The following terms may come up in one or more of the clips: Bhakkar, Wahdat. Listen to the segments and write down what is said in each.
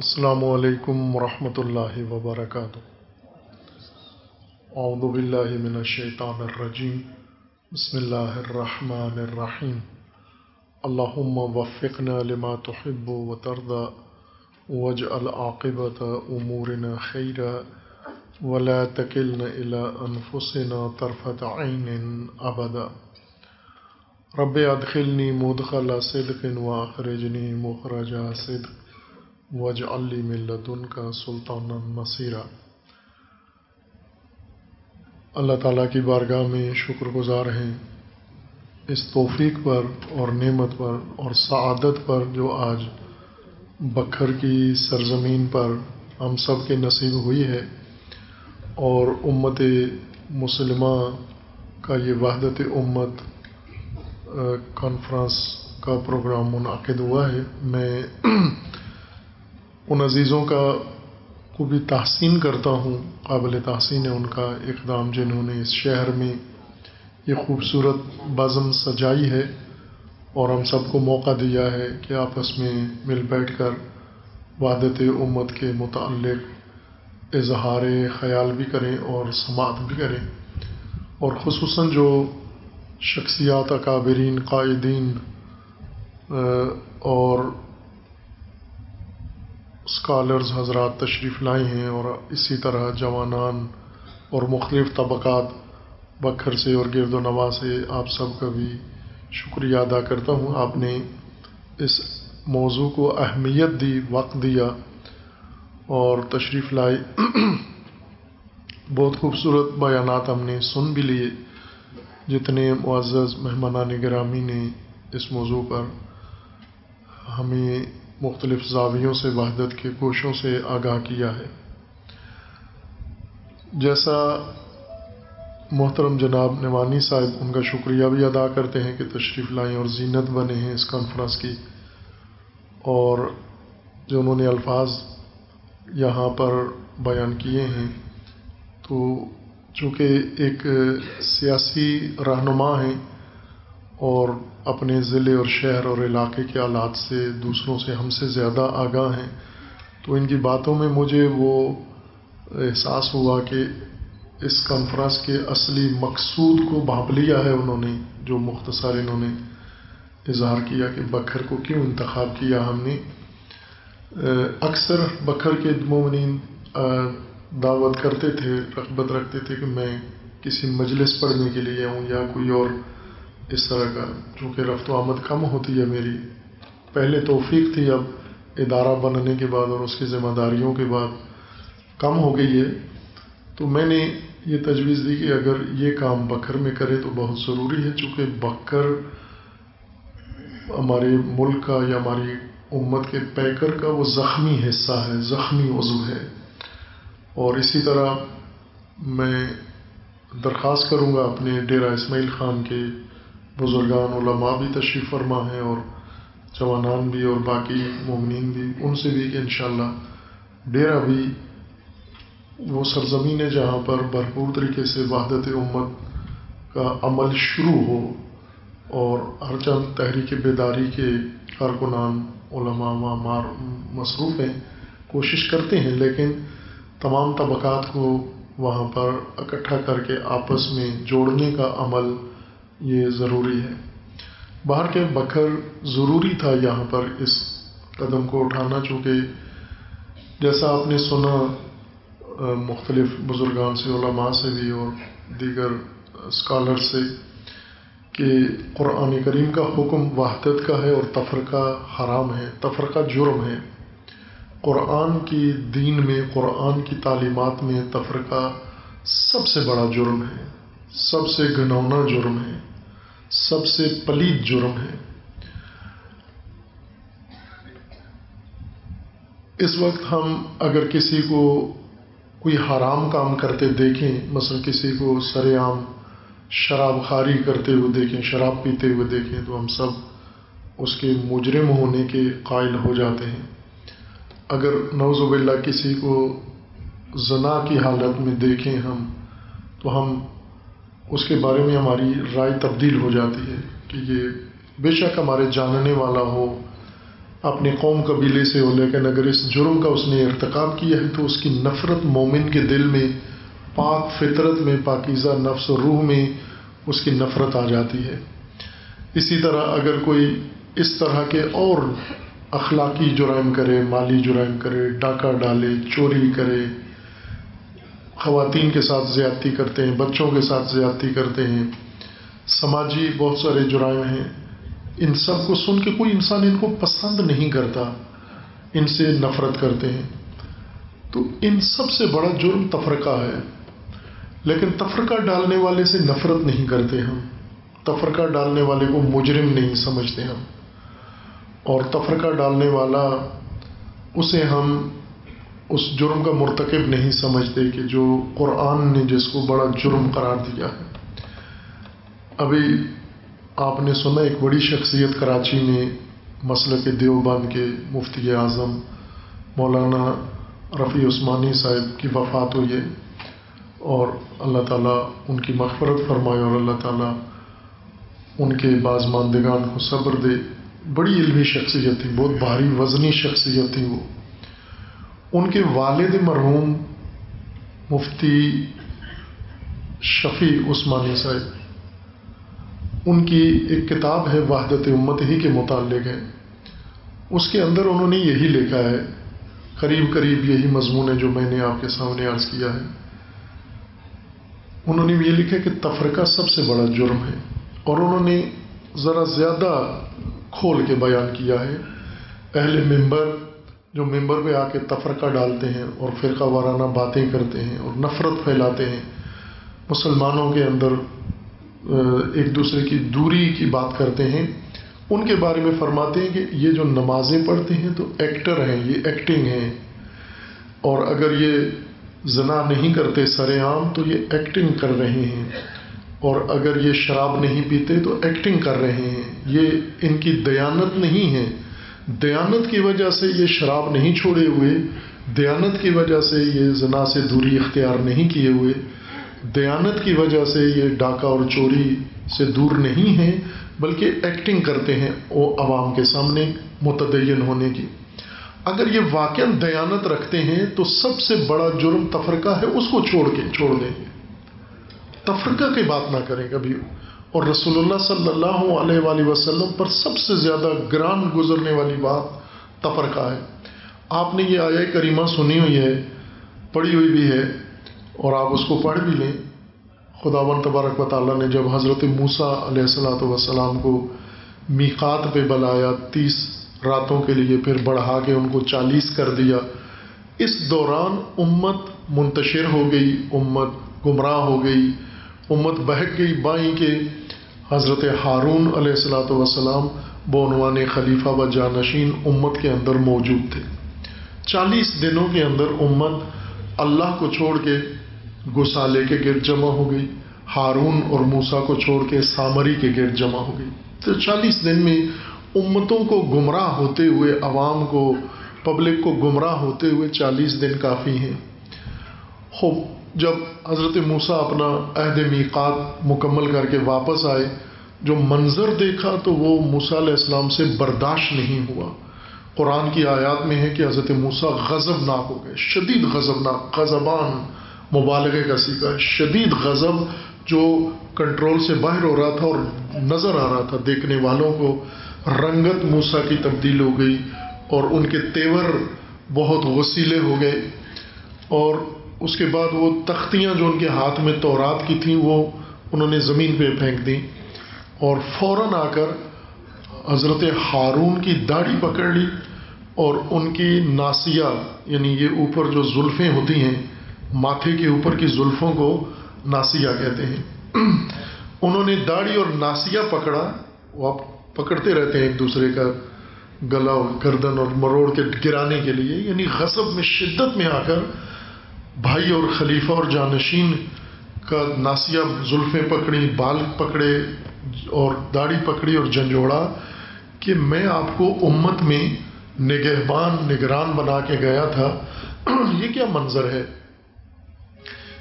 السلام علیکم ورحمۃ اللہ وبرکاتہ۔ اعوذ باللہ من الشیطان الرجیم، بسم اللہ الرحمن الرحیم۔ اللہم وفقنا لما تحب وترضى واجعل عاقبۃ امورنا خیرا ولا تکلنا الی انفسنا طرفۃ عین ابدا۔ رب ادخلنی مدخل صدق واخرجنی مخرج صدق واجعل لی من لدنک سلطانا نصیرا۔ اللہ تعالیٰ کی بارگاہ میں شکر گزار ہیں اس توفیق پر اور نعمت پر اور سعادت پر جو آج بکھر کی سرزمین پر ہم سب کے نصیب ہوئی ہے، اور امت مسلمہ کا یہ وحدت امت کانفرنس کا پروگرام منعقد ہوا ہے۔ میں ان عزیزوں کا کو بھی تحسین کرتا ہوں، قابل تحسین ہے ان کا اقدام جنہوں نے اس شہر میں یہ خوبصورت بزم سجائی ہے اور ہم سب کو موقع دیا ہے کہ آپس میں مل بیٹھ کر وحدت امت کے متعلق اظہار خیال بھی کریں اور سماعت بھی کریں، اور خصوصاً جو شخصیات اکابرین، قائدین اور اسکالرز حضرات تشریف لائے ہیں، اور اسی طرح جوانان اور مختلف طبقات بکھر سے اور گرد و نواح سے، آپ سب کا بھی شکریہ ادا کرتا ہوں۔ آپ نے اس موضوع کو اہمیت دی، وقت دیا اور تشریف لائے۔ بہت خوبصورت بیانات ہم نے سن بھی لیے، جتنے معزز مہمانان گرامی نے اس موضوع پر ہمیں مختلف زاویوں سے وحدت کے گوشوں سے آگاہ کیا ہے۔ جیسا محترم جناب نعمانی صاحب، ان کا شکریہ بھی ادا کرتے ہیں کہ تشریف لائیں اور زینت بنے ہیں اس کانفرنس کی، اور جو انہوں نے الفاظ یہاں پر بیان کیے ہیں، تو چونکہ ایک سیاسی رہنما ہیں اور اپنے ضلع اور شہر اور علاقے کے حالات سے دوسروں سے ہم سے زیادہ آگاہ ہیں، تو ان کی باتوں میں مجھے وہ احساس ہوا کہ اس کانفرنس کے اصلی مقصود کو بھانپ لیا ہے انہوں نے، جو مختصر انہوں نے اظہار کیا کہ بکھر کو کیوں انتخاب کیا ہم نے۔ اکثر بکھر کے مومنین دعوت کرتے تھے، رغبت رکھتے تھے کہ میں کسی مجلس پڑھنے کے لیے ہوں یا کوئی اور اس طرح کا، چونکہ رفت و آمد کم ہوتی ہے میری، پہلے توفیق تھی، اب ادارہ بننے کے بعد اور اس کی ذمہ داریوں کے بعد کم ہو گئی ہے، تو میں نے یہ تجویز دی کہ اگر یہ کام بکھر میں کرے تو بہت ضروری ہے، چونکہ بکھر ہمارے ملک کا یا ہماری امت کے پیکر کا وہ زخمی حصہ ہے، زخمی عضو ہے۔ اور اسی طرح میں درخواست کروں گا اپنے ڈیرہ اسماعیل خان کے بزرگان علماء بھی تشریف فرما ہیں اور جوانان بھی اور باقی مومنین بھی، ان سے بھی کہ انشاءاللہ ڈیرہ بھی وہ سرزمین ہے جہاں پر بھرپور طریقے سے وحدت امت کا عمل شروع ہو، اور ہر چند تحریک بیداری کے کارکنان علماء مصروف ہیں، کوشش کرتے ہیں، لیکن تمام طبقات کو وہاں پر اکٹھا کر کے آپس میں جوڑنے کا عمل یہ ضروری ہے۔ باہر کے بکھر ضروری تھا یہاں پر اس قدم کو اٹھانا، چونکہ جیسا آپ نے سنا مختلف بزرگان سے، علماء سے بھی اور دیگر اسکالر سے، کہ قرآن کریم کا حکم وحدت کا ہے اور تفرقہ حرام ہے، تفرقہ جرم ہے۔ قرآن کی دین میں، قرآن کی تعلیمات میں تفرقہ سب سے بڑا جرم ہے، سب سے گھنونا جرم ہے، سب سے پلید جرم ہے۔ اس وقت ہم اگر کسی کو کوئی حرام کام کرتے دیکھیں، مثلا کسی کو سر عام شراب خواری کرتے ہوئے دیکھیں، شراب پیتے ہوئے دیکھیں، تو ہم سب اس کے مجرم ہونے کے قائل ہو جاتے ہیں۔ اگر نعوذ باللہ کسی کو زنا کی حالت میں دیکھیں ہم، تو ہم اس کے بارے میں ہماری رائے تبدیل ہو جاتی ہے کہ یہ بے شک ہمارے جاننے والا ہو، اپنے قوم قبیلے سے ہو، لیکن اگر اس جرم کا اس نے ارتکاب کیا ہے تو اس کی نفرت مومن کے دل میں، پاک فطرت میں، پاکیزہ نفس و روح میں اس کی نفرت آ جاتی ہے۔ اسی طرح اگر کوئی اس طرح کے اور اخلاقی جرائم کرے، مالی جرائم کرے، ڈاکہ ڈالے، چوری کرے، خواتین کے ساتھ زیادتی کرتے ہیں، بچوں کے ساتھ زیادتی کرتے ہیں، سماجی بہت سارے جرائم ہیں، ان سب کو سن کے کوئی انسان ان کو پسند نہیں کرتا، ان سے نفرت کرتے ہیں۔ تو ان سب سے بڑا جرم تفرقہ ہے، لیکن تفرقہ ڈالنے والے سے نفرت نہیں کرتے ہم، تفرقہ ڈالنے والے کو مجرم نہیں سمجھتے ہم، اور تفرقہ ڈالنے والا اسے ہم اس جرم کا مرتکب نہیں سمجھتے کہ جو قرآن نے جس کو بڑا جرم قرار دیا ہے۔ ابھی آپ نے سنا ایک بڑی شخصیت کراچی میں مسلک دیوبند کے مفتی اعظم مولانا رفیع عثمانی صاحب کی وفات ہوئی ہے، اور اللہ تعالیٰ ان کی مغفرت فرمائے اور اللہ تعالیٰ ان کے بعض ماندگان کو صبر دے۔ بڑی علمی شخصیت تھی، بہت بھاری وزنی شخصیت تھی وہ۔ ان کے والد مرحوم مفتی شفیع عثمانی صاحب، ان کی ایک کتاب ہے وحدت امت ہی کے متعلق ہے، اس کے اندر انہوں نے یہی لکھا ہے، قریب قریب یہی مضمون ہے جو میں نے آپ کے سامنے عرض کیا ہے۔ انہوں نے یہ لکھا کہ تفرقہ سب سے بڑا جرم ہے، اور انہوں نے ذرا زیادہ کھول کے بیان کیا ہے۔ اہل منبر جو ممبر پہ آ کے تفرقہ ڈالتے ہیں اور فرقہ وارانہ باتیں کرتے ہیں اور نفرت پھیلاتے ہیں، مسلمانوں کے اندر ایک دوسرے کی دوری کی بات کرتے ہیں، ان کے بارے میں فرماتے ہیں کہ یہ جو نمازیں پڑھتے ہیں تو ایکٹر ہیں، یہ ایکٹنگ ہیں، اور اگر یہ زنا نہیں کرتے سر عام تو یہ ایکٹنگ کر رہے ہیں، اور اگر یہ شراب نہیں پیتے تو ایکٹنگ کر رہے ہیں، یہ ان کی دیانت نہیں ہے، دیانت کی وجہ سے یہ شراب نہیں چھوڑے ہوئے، دیانت کی وجہ سے یہ زنا سے دوری اختیار نہیں کیے ہوئے، دیانت کی وجہ سے یہ ڈاکہ اور چوری سے دور نہیں ہیں، بلکہ ایکٹنگ کرتے ہیں وہ عوام کے سامنے متدین ہونے کی۔ اگر یہ واقعا دیانت رکھتے ہیں تو سب سے بڑا جرم تفرقہ ہے، اس کو چھوڑ دیں گے، تفرقہ کی بات نہ کریں کبھی۔ اور رسول اللہ صلی اللہ علیہ وآلہ وسلم پر سب سے زیادہ گران گزرنے والی بات تفرقہ ہے۔ آپ نے یہ آیہ کریمہ سنی ہوئی ہے، پڑھی ہوئی بھی ہے، اور آپ اس کو پڑھ بھی لیں۔ خداوند تبارک و تعالیٰ نے جب حضرت موسیٰ علیہ الصلوۃ والسلام کو میقات پہ بلایا 30 راتوں کے لیے، پھر بڑھا کے ان کو 40 کر دیا، اس دوران امت منتشر ہو گئی، امت گمراہ ہو گئی، امت بہک گئی بائیں کے۔ حضرت ہارون علیہ الصلوۃ والسلام بعنوان خلیفہ و جانشین امت کے اندر موجود تھے۔ 40 دنوں کے اندر امت اللہ کو چھوڑ کے گسالے کے گرد جمع ہو گئی، ہارون اور موسیٰ کو چھوڑ کے سامری کے گرد جمع ہو گئی۔ تو 40 دن میں امتوں کو گمراہ ہوتے ہوئے، عوام کو، پبلک کو گمراہ ہوتے ہوئے 40 دن کافی ہیں۔ خوب، جب حضرت موسیٰ اپنا عہد میقات مکمل کر کے واپس آئے، جو منظر دیکھا تو وہ موسیٰ علیہ السلام سے برداشت نہیں ہوا۔ قرآن کی آیات میں ہے کہ حضرت موسیٰ غضبناک ہو گئے، شدید غضبناک، غضبان مبالغے کا سیکھا، شدید غضب جو کنٹرول سے باہر ہو رہا تھا اور نظر آ رہا تھا دیکھنے والوں کو۔ رنگت موسیٰ کی تبدیل ہو گئی اور ان کے تیور بہت وسیلے ہو گئے، اور اس کے بعد وہ تختیاں جو ان کے ہاتھ میں تورات کی تھیں وہ انہوں نے زمین پہ پھینک دیں، اور فوراً آ کر حضرت ہارون کی داڑھی پکڑ لی اور ان کی ناسیہ، یعنی یہ اوپر جو زلفیں ہوتی ہیں، ماتھے کے اوپر کی زلفوں کو ناسیہ کہتے ہیں، انہوں نے داڑھی اور ناسیہ پکڑا۔ وہ آپ پکڑتے رہتے ہیں ایک دوسرے کا گلا اور گردن اور مروڑ کے گرانے کے لیے، یعنی غصب میں، شدت میں آ کر بھائی اور خلیفہ اور جانشین کا ناسیہ زلفیں پکڑی، بال پکڑے اور داڑھی پکڑی اور جھنجھوڑا کہ میں آپ کو امت میں نگہبان، نگران بنا کے گیا تھا، یہ کیا منظر ہے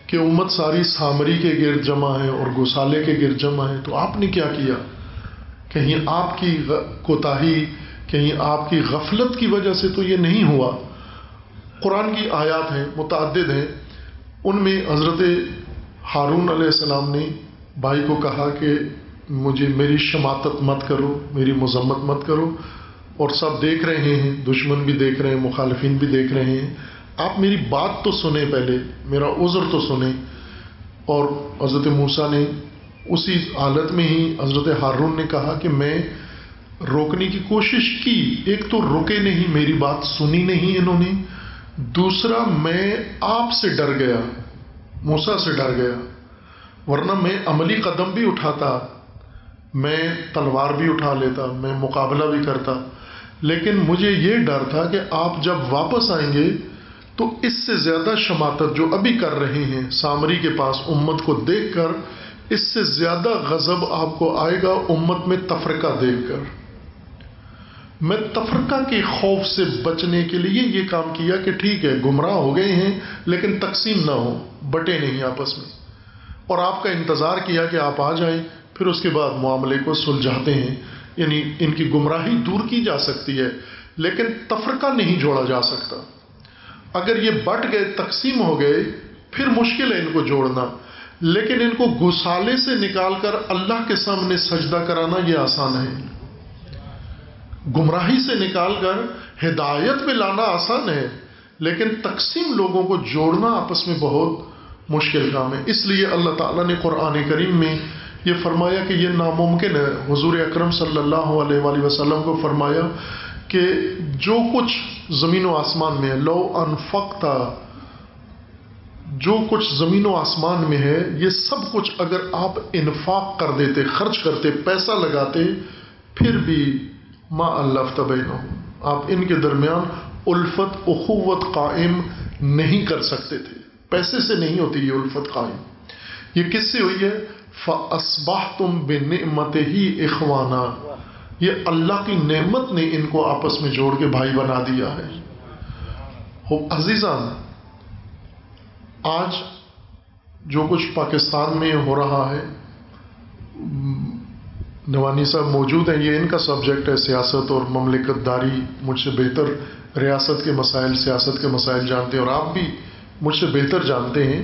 کہ امت ساری سامری کے گرد جمع ہے اور گسالے کے گرد جمع ہے، تو آپ نے کیا کیا؟ کہیں آپ کی کوتاہی کہیں آپ کی غفلت کی وجہ سے تو یہ نہیں ہوا. قرآن کی آیات ہیں، متعدد ہیں، ان میں حضرت ہارون علیہ السلام نے بھائی کو کہا کہ مجھے میری شماتت مت کرو، میری مذمت مت کرو، اور سب دیکھ رہے ہیں، دشمن بھی دیکھ رہے ہیں، مخالفین بھی دیکھ رہے ہیں، آپ میری بات تو سنیں، پہلے میرا عذر تو سنیں. اور حضرت موسیٰ نے اسی حالت میں ہی حضرت ہارون نے کہا کہ میں روکنے کی کوشش کی، ایک تو روکے نہیں، میری بات سنی نہیں انہوں نے، دوسرا میں آپ سے ڈر گیا، موسیٰ سے ڈر گیا، ورنہ میں عملی قدم بھی اٹھاتا، میں تلوار بھی اٹھا لیتا، میں مقابلہ بھی کرتا، لیکن مجھے یہ ڈر تھا کہ آپ جب واپس آئیں گے تو اس سے زیادہ شماتت جو ابھی کر رہے ہیں سامری کے پاس امت کو دیکھ کر، اس سے زیادہ غضب آپ کو آئے گا امت میں تفرقہ دیکھ کر. میں تفرقہ کے خوف سے بچنے کے لیے یہ کام کیا کہ ٹھیک ہے گمراہ ہو گئے ہیں لیکن تقسیم نہ ہو، بٹے نہیں آپس میں، اور آپ کا انتظار کیا کہ آپ آ جائیں، پھر اس کے بعد معاملے کو سلجھاتے ہیں. یعنی ان کی گمراہی دور کی جا سکتی ہے لیکن تفرقہ نہیں جوڑا جا سکتا. اگر یہ بٹ گئے، تقسیم ہو گئے، پھر مشکل ہے ان کو جوڑنا، لیکن ان کو گسالے سے نکال کر اللہ کے سامنے سجدہ کرانا یہ آسان ہے. گمراہی سے نکال کر ہدایت میں لانا آسان ہے، لیکن تقسیم لوگوں کو جوڑنا آپس میں بہت مشکل کام ہے. اس لیے اللہ تعالیٰ نے قرآن کریم میں یہ فرمایا کہ یہ ناممکن ہے. حضور اکرم صلی اللہ علیہ وآلہ وسلم کو فرمایا کہ جو کچھ زمین و آسمان میں ہے، لو انفقتا، جو کچھ زمین و آسمان میں ہے یہ سب کچھ اگر آپ انفاق کر دیتے، خرچ کرتے، پیسہ لگاتے، پھر بھی ما الفت بینہم، آپ ان کے درمیان الفت، اخوت قائم نہیں کر سکتے تھے. پیسے سے نہیں ہوتی یہ الفت قائم. یہ کس سے ہوئی ہے؟ فاصبحتم بنعمتہ اخوانا، یہ اللہ کی نعمت نے ان کو آپس میں جوڑ کے بھائی بنا دیا ہے. خوب عزیزان، آج جو کچھ پاکستان میں ہو رہا ہے، نوانی صاحب موجود ہیں، یہ ان کا سبجیکٹ ہے، سیاست اور مملکت داری. مجھ سے بہتر ریاست کے مسائل، سیاست کے مسائل جانتے ہیں، اور آپ بھی مجھ سے بہتر جانتے ہیں.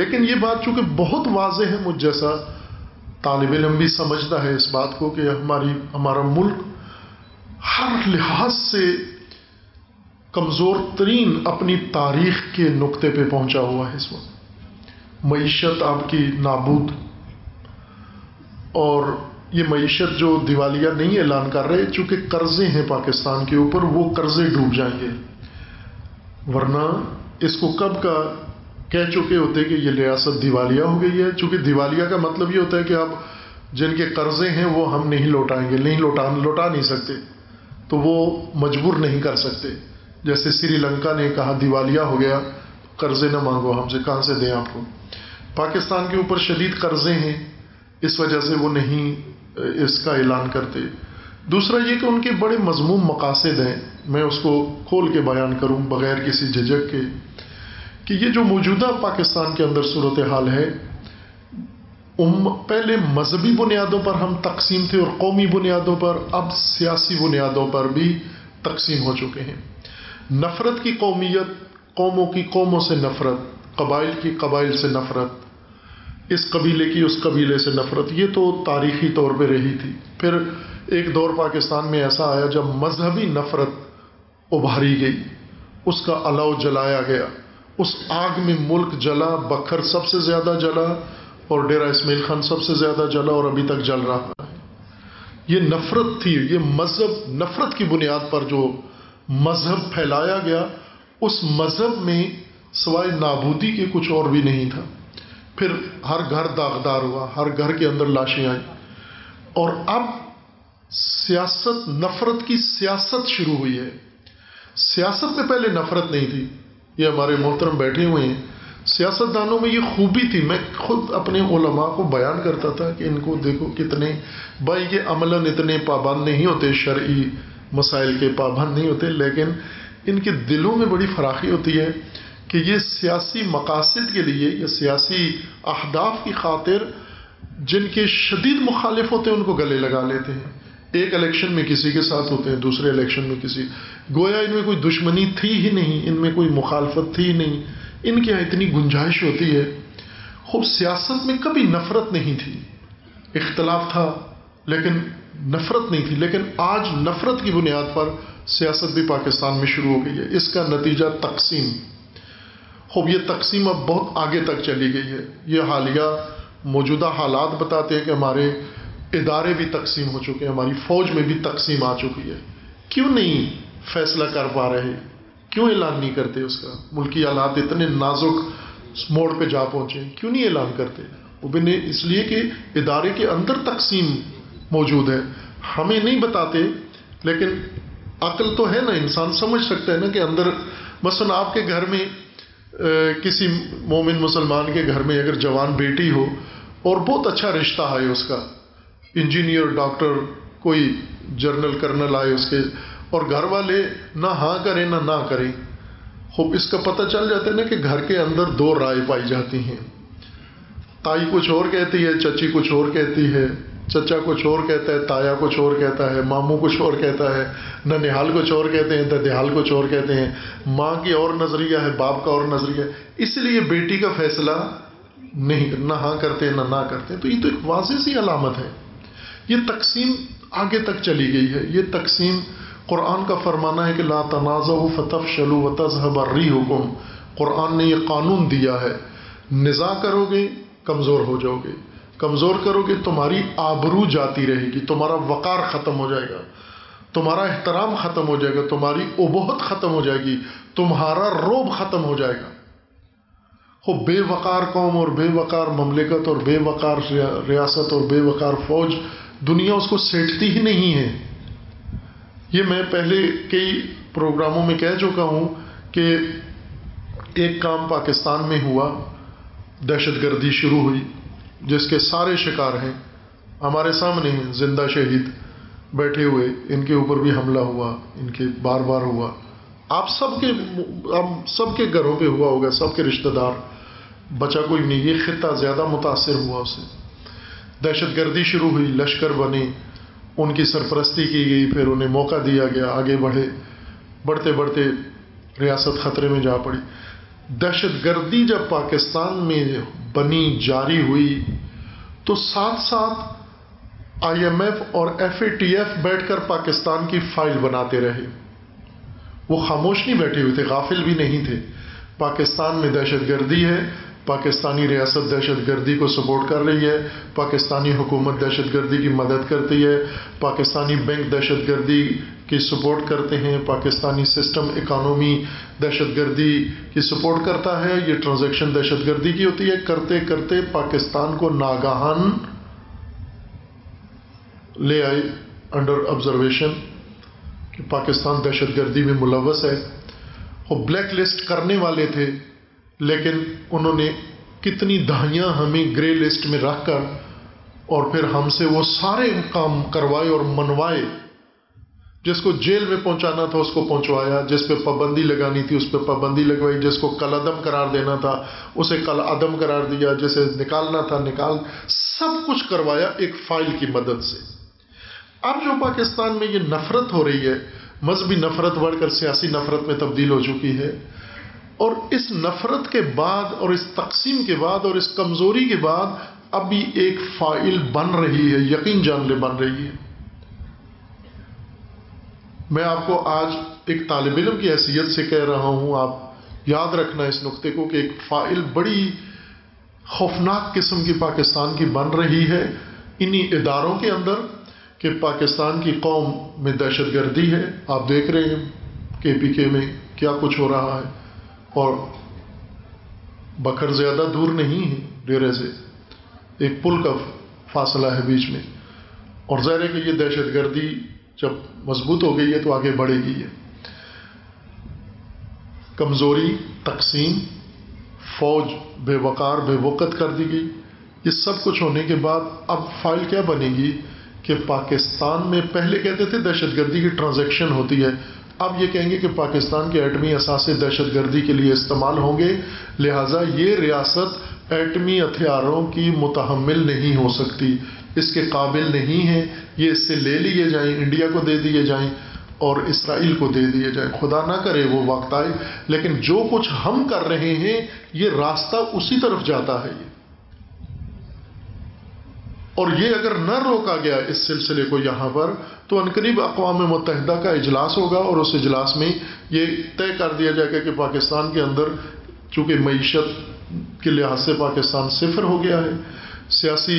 لیکن یہ بات چونکہ بہت واضح ہے، مجھ جیسا طالب علم بھی سمجھتا ہے اس بات کو کہ ہمارا ملک ہر لحاظ سے کمزور ترین اپنی تاریخ کے نقطے پہ پہنچا ہوا ہے. اس وقت معیشت آپ کی نابود، اور یہ معیشت جو دیوالیہ نہیں اعلان کر رہے چونکہ قرضے ہیں پاکستان کے اوپر، وہ قرضے ڈوب جائیں گے، ورنہ اس کو کب کا کہہ چکے ہوتے کہ یہ ریاست دیوالیہ ہو گئی ہے. چونکہ دیوالیہ کا مطلب یہ ہوتا ہے کہ اب جن کے قرضے ہیں وہ ہم نہیں لوٹائیں گے، نہیں لوٹا نہیں سکتے، تو وہ مجبور نہیں کر سکتے. جیسے سری لنکا نے کہا دیوالیہ ہو گیا، قرضے نہ مانگو ہم سے، کہاں سے دیں آپ کو. پاکستان کے اوپر شدید قرضے ہیں، اس وجہ سے وہ نہیں اس کا اعلان کرتے. دوسرا یہ کہ ان کے بڑے مضموم مقاصد ہیں، میں اس کو کھول کے بیان کروں بغیر کسی جھجک کے، کہ یہ جو موجودہ پاکستان کے اندر صورتحال ہے، پہلے مذہبی بنیادوں پر ہم تقسیم تھے اور قومی بنیادوں پر، اب سیاسی بنیادوں پر بھی تقسیم ہو چکے ہیں. نفرت کی قومیت، قوموں کی قوموں سے نفرت، قبائل کی قبائل سے نفرت، اس قبیلے کی اس قبیلے سے نفرت، یہ تو تاریخی طور پہ رہی تھی. پھر ایک دور پاکستان میں ایسا آیا جب مذہبی نفرت ابھاری گئی، اس کا الاؤ جلایا گیا، اس آگ میں ملک جلا، بکھر سب سے زیادہ جلا اور ڈیرہ اسماعیل خان سب سے زیادہ جلا اور ابھی تک جل رہا ہے. یہ نفرت تھی، یہ مذہب نفرت کی بنیاد پر جو مذہب پھیلایا گیا، اس مذہب میں سوائے نابودی کے کچھ اور بھی نہیں تھا. پھر ہر گھر داغدار ہوا، ہر گھر کے اندر لاشیں آئیں، اور اب سیاست، نفرت کی سیاست شروع ہوئی ہے. سیاست میں پہلے نفرت نہیں تھی، یہ ہمارے محترم بیٹھے ہوئے ہیں سیاست دانوں میں یہ خوبی تھی. میں خود اپنے علماء کو بیان کرتا تھا کہ ان کو دیکھو کتنے بھائی یہ عملاً اتنے پابند نہیں ہوتے، شرعی مسائل کے پابند نہیں ہوتے، لیکن ان کے دلوں میں بڑی فراخی ہوتی ہے کہ یہ سیاسی مقاصد کے لیے یا سیاسی اہداف کی خاطر جن کے شدید مخالف ہوتے ہیں ان کو گلے لگا لیتے ہیں. ایک الیکشن میں کسی کے ساتھ ہوتے ہیں، دوسرے الیکشن میں کسی، گویا ان میں کوئی دشمنی تھی ہی نہیں، ان میں کوئی مخالفت تھی ہی نہیں، ان کے یہاں اتنی گنجائش ہوتی ہے. خوب سیاست میں کبھی نفرت نہیں تھی، اختلاف تھا لیکن نفرت نہیں تھی. لیکن آج نفرت کی بنیاد پر سیاست بھی پاکستان میں شروع ہو گئی ہے. اس کا نتیجہ تقسیم. خوب یہ تقسیم اب بہت آگے تک چلی گئی ہے. یہ حالیہ موجودہ حالات بتاتے ہیں کہ ہمارے ادارے بھی تقسیم ہو چکے ہیں، ہماری فوج میں بھی تقسیم آ چکی ہے. کیوں نہیں فیصلہ کر پا رہے، کیوں اعلان نہیں کرتے اس کا؟ ملکی حالات اتنے نازک موڑ پہ جا پہنچے، کیوں نہیں اعلان کرتے؟ وہ بھی نہیں، اس لیے کہ ادارے کے اندر تقسیم موجود ہے. ہمیں نہیں بتاتے، لیکن عقل تو ہے نا، انسان سمجھ سکتا ہے نا کہ اندر مثلا آپ کے گھر میں کسی مومن مسلمان کے گھر میں اگر جوان بیٹی ہو اور بہت اچھا رشتہ ہے، اس کا انجینئر ڈاکٹر کوئی جرنل کرنل آئے اس کے، اور گھر والے نہ ہاں کریں نہ نہ کریں، خوب اس کا پتہ چل جاتا ہے نا کہ گھر کے اندر دو رائے پائی جاتی ہیں. تائی کچھ اور کہتی ہے، چچی کچھ اور کہتی ہے، چچا کچھ اور کہتا ہے، تایا کچھ اور کہتا ہے، ماموں کچھ اور کہتا ہے، ننیہال کچھ اور کہتے ہیں، ددیال کچھ اور کہتے ہیں، ماں کی اور نظریہ ہے، باپ کا اور نظریہ ہے. اس لیے بیٹی کا فیصلہ نہیں، نہ ہاں کرتے نہ نہ کرتے. تو یہ تو ایک واضح سی علامت ہے. یہ تقسیم آگے تک چلی گئی ہے. یہ تقسیم قرآن کا فرمانا ہے کہ لا تنازعوا فتفشلوا وتذهب ريحكم. قرآن نے یہ قانون دیا ہے، نزاع کرو گے کمزور ہو جاؤ گے، کمزور کرو گے تمہاری آبرو جاتی رہے گی، تمہارا وقار ختم ہو جائے گا، تمہارا احترام ختم ہو جائے گا، تمہاری ابہت ختم ہو جائے گی، تمہارا روب ختم ہو جائے گا. وہ بے وقار قوم اور بے وقار مملکت اور بے وقار ریاست اور بے وقار فوج، دنیا اس کو سیٹھتی ہی نہیں ہے. یہ میں پہلے کئی پروگراموں میں کہہ چکا ہوں کہ ایک کام پاکستان میں ہوا، دہشت گردی شروع ہوئی جس کے سارے شکار ہیں، ہمارے سامنے ہیں، زندہ شہید بیٹھے ہوئے، ان کے اوپر بھی حملہ ہوا، ان کے بار بار ہوا، آپ سب کے گھروں پہ ہوا ہوگا، سب کے رشتہ دار، بچا کوئی نہیں. یہ خطہ زیادہ متاثر ہوا اسے. دہشت گردی شروع ہوئی، لشکر بنے، ان کی سرپرستی کی گئی، پھر انہیں موقع دیا گیا، آگے بڑھے، بڑھتے بڑھتے ریاست خطرے میں جا پڑی. دہشت گردی جب پاکستان میں بنی، جاری ہوئی، تو ساتھ ساتھ آئی ایم ایف اور ایف اے ٹی ایف بیٹھ کر پاکستان کی فائل بناتے رہے. وہ خاموش نہیں بیٹھے ہوئے تھے، غافل بھی نہیں تھے. پاکستان میں دہشت گردی ہے، پاکستانی ریاست دہشت گردی کو سپورٹ کر رہی ہے، پاکستانی حکومت دہشت گردی کی مدد کرتی ہے، پاکستانی بینک دہشت گردی کی سپورٹ کرتے ہیں، پاکستانی سسٹم اکانومی دہشت گردی کی سپورٹ کرتا ہے، یہ ٹرانزیکشن دہشت گردی کی ہوتی ہے. کرتے کرتے پاکستان کو ناگہان لے آئے انڈر آبزرویشن کہ پاکستان دہشت گردی میں ملوث ہے. وہ بلیک لسٹ کرنے والے تھے، لیکن انہوں نے کتنی دہائیاں ہمیں گرے لسٹ میں رکھ کر اور پھر ہم سے وہ سارے کام کروائے اور منوائے. جس کو جیل میں پہنچانا تھا اس کو پہنچوایا، جس پہ پابندی لگانی تھی اس پہ پابندی لگوائی، جس کو کل عدم قرار دینا تھا اسے کل عدم قرار دیا، جسے نکالنا تھا نکال، سب کچھ کروایا ایک فائل کی مدد سے. اب جو پاکستان میں یہ نفرت ہو رہی ہے، مذہبی نفرت بڑھ کر سیاسی نفرت میں تبدیل ہو چکی ہے. اور اس نفرت کے بعد اور اس تقسیم کے بعد اور اس کمزوری کے بعد ابھی ایک فائل بن رہی ہے، یقین جان لے بن رہی ہے. میں آپ کو آج ایک طالب علم کی حیثیت سے کہہ رہا ہوں، آپ یاد رکھنا اس نقطے کو کہ ایک فائل بڑی خوفناک قسم کی پاکستان کی بن رہی ہے انہی اداروں کے اندر کہ پاکستان کی قوم میں دہشت گردی ہے. آپ دیکھ رہے ہیں کے پی کے میں کیا کچھ ہو رہا ہے، اور بکر زیادہ دور نہیں ہے ڈیرے سے، ایک پل کا فاصلہ ہے بیچ میں. اور ظاہر ہے کہ یہ دہشت گردی جب مضبوط ہو گئی ہے تو آگے بڑھے گی. ہے کمزوری، تقسیم، فوج بے وقار بے وقت کر دی گئی. یہ سب کچھ ہونے کے بعد اب فائل کیا بنے گی کہ پاکستان میں پہلے کہتے تھے دہشت گردی کی ٹرانزیکشن ہوتی ہے، اب یہ کہیں گے کہ پاکستان کے ایٹمی اثاثے دہشت گردی کے لیے استعمال ہوں گے، لہٰذا یہ ریاست ایٹمی ہتھیاروں کی متحمل نہیں ہو سکتی، اس کے قابل نہیں ہیں، یہ اس سے لے لیے جائیں، انڈیا کو دے دیے جائیں اور اسرائیل کو دے دیے جائیں. خدا نہ کرے وہ وقت آئے، لیکن جو کچھ ہم کر رہے ہیں یہ راستہ اسی طرف جاتا ہے یہ، اور یہ اگر نہ روکا گیا اس سلسلے کو یہاں پر تو عنقریب اقوام متحدہ کا اجلاس ہوگا اور اس اجلاس میں یہ طے کر دیا جائے گا کہ پاکستان کے اندر چونکہ معیشت کے لحاظ سے پاکستان صفر ہو گیا ہے، سیاسی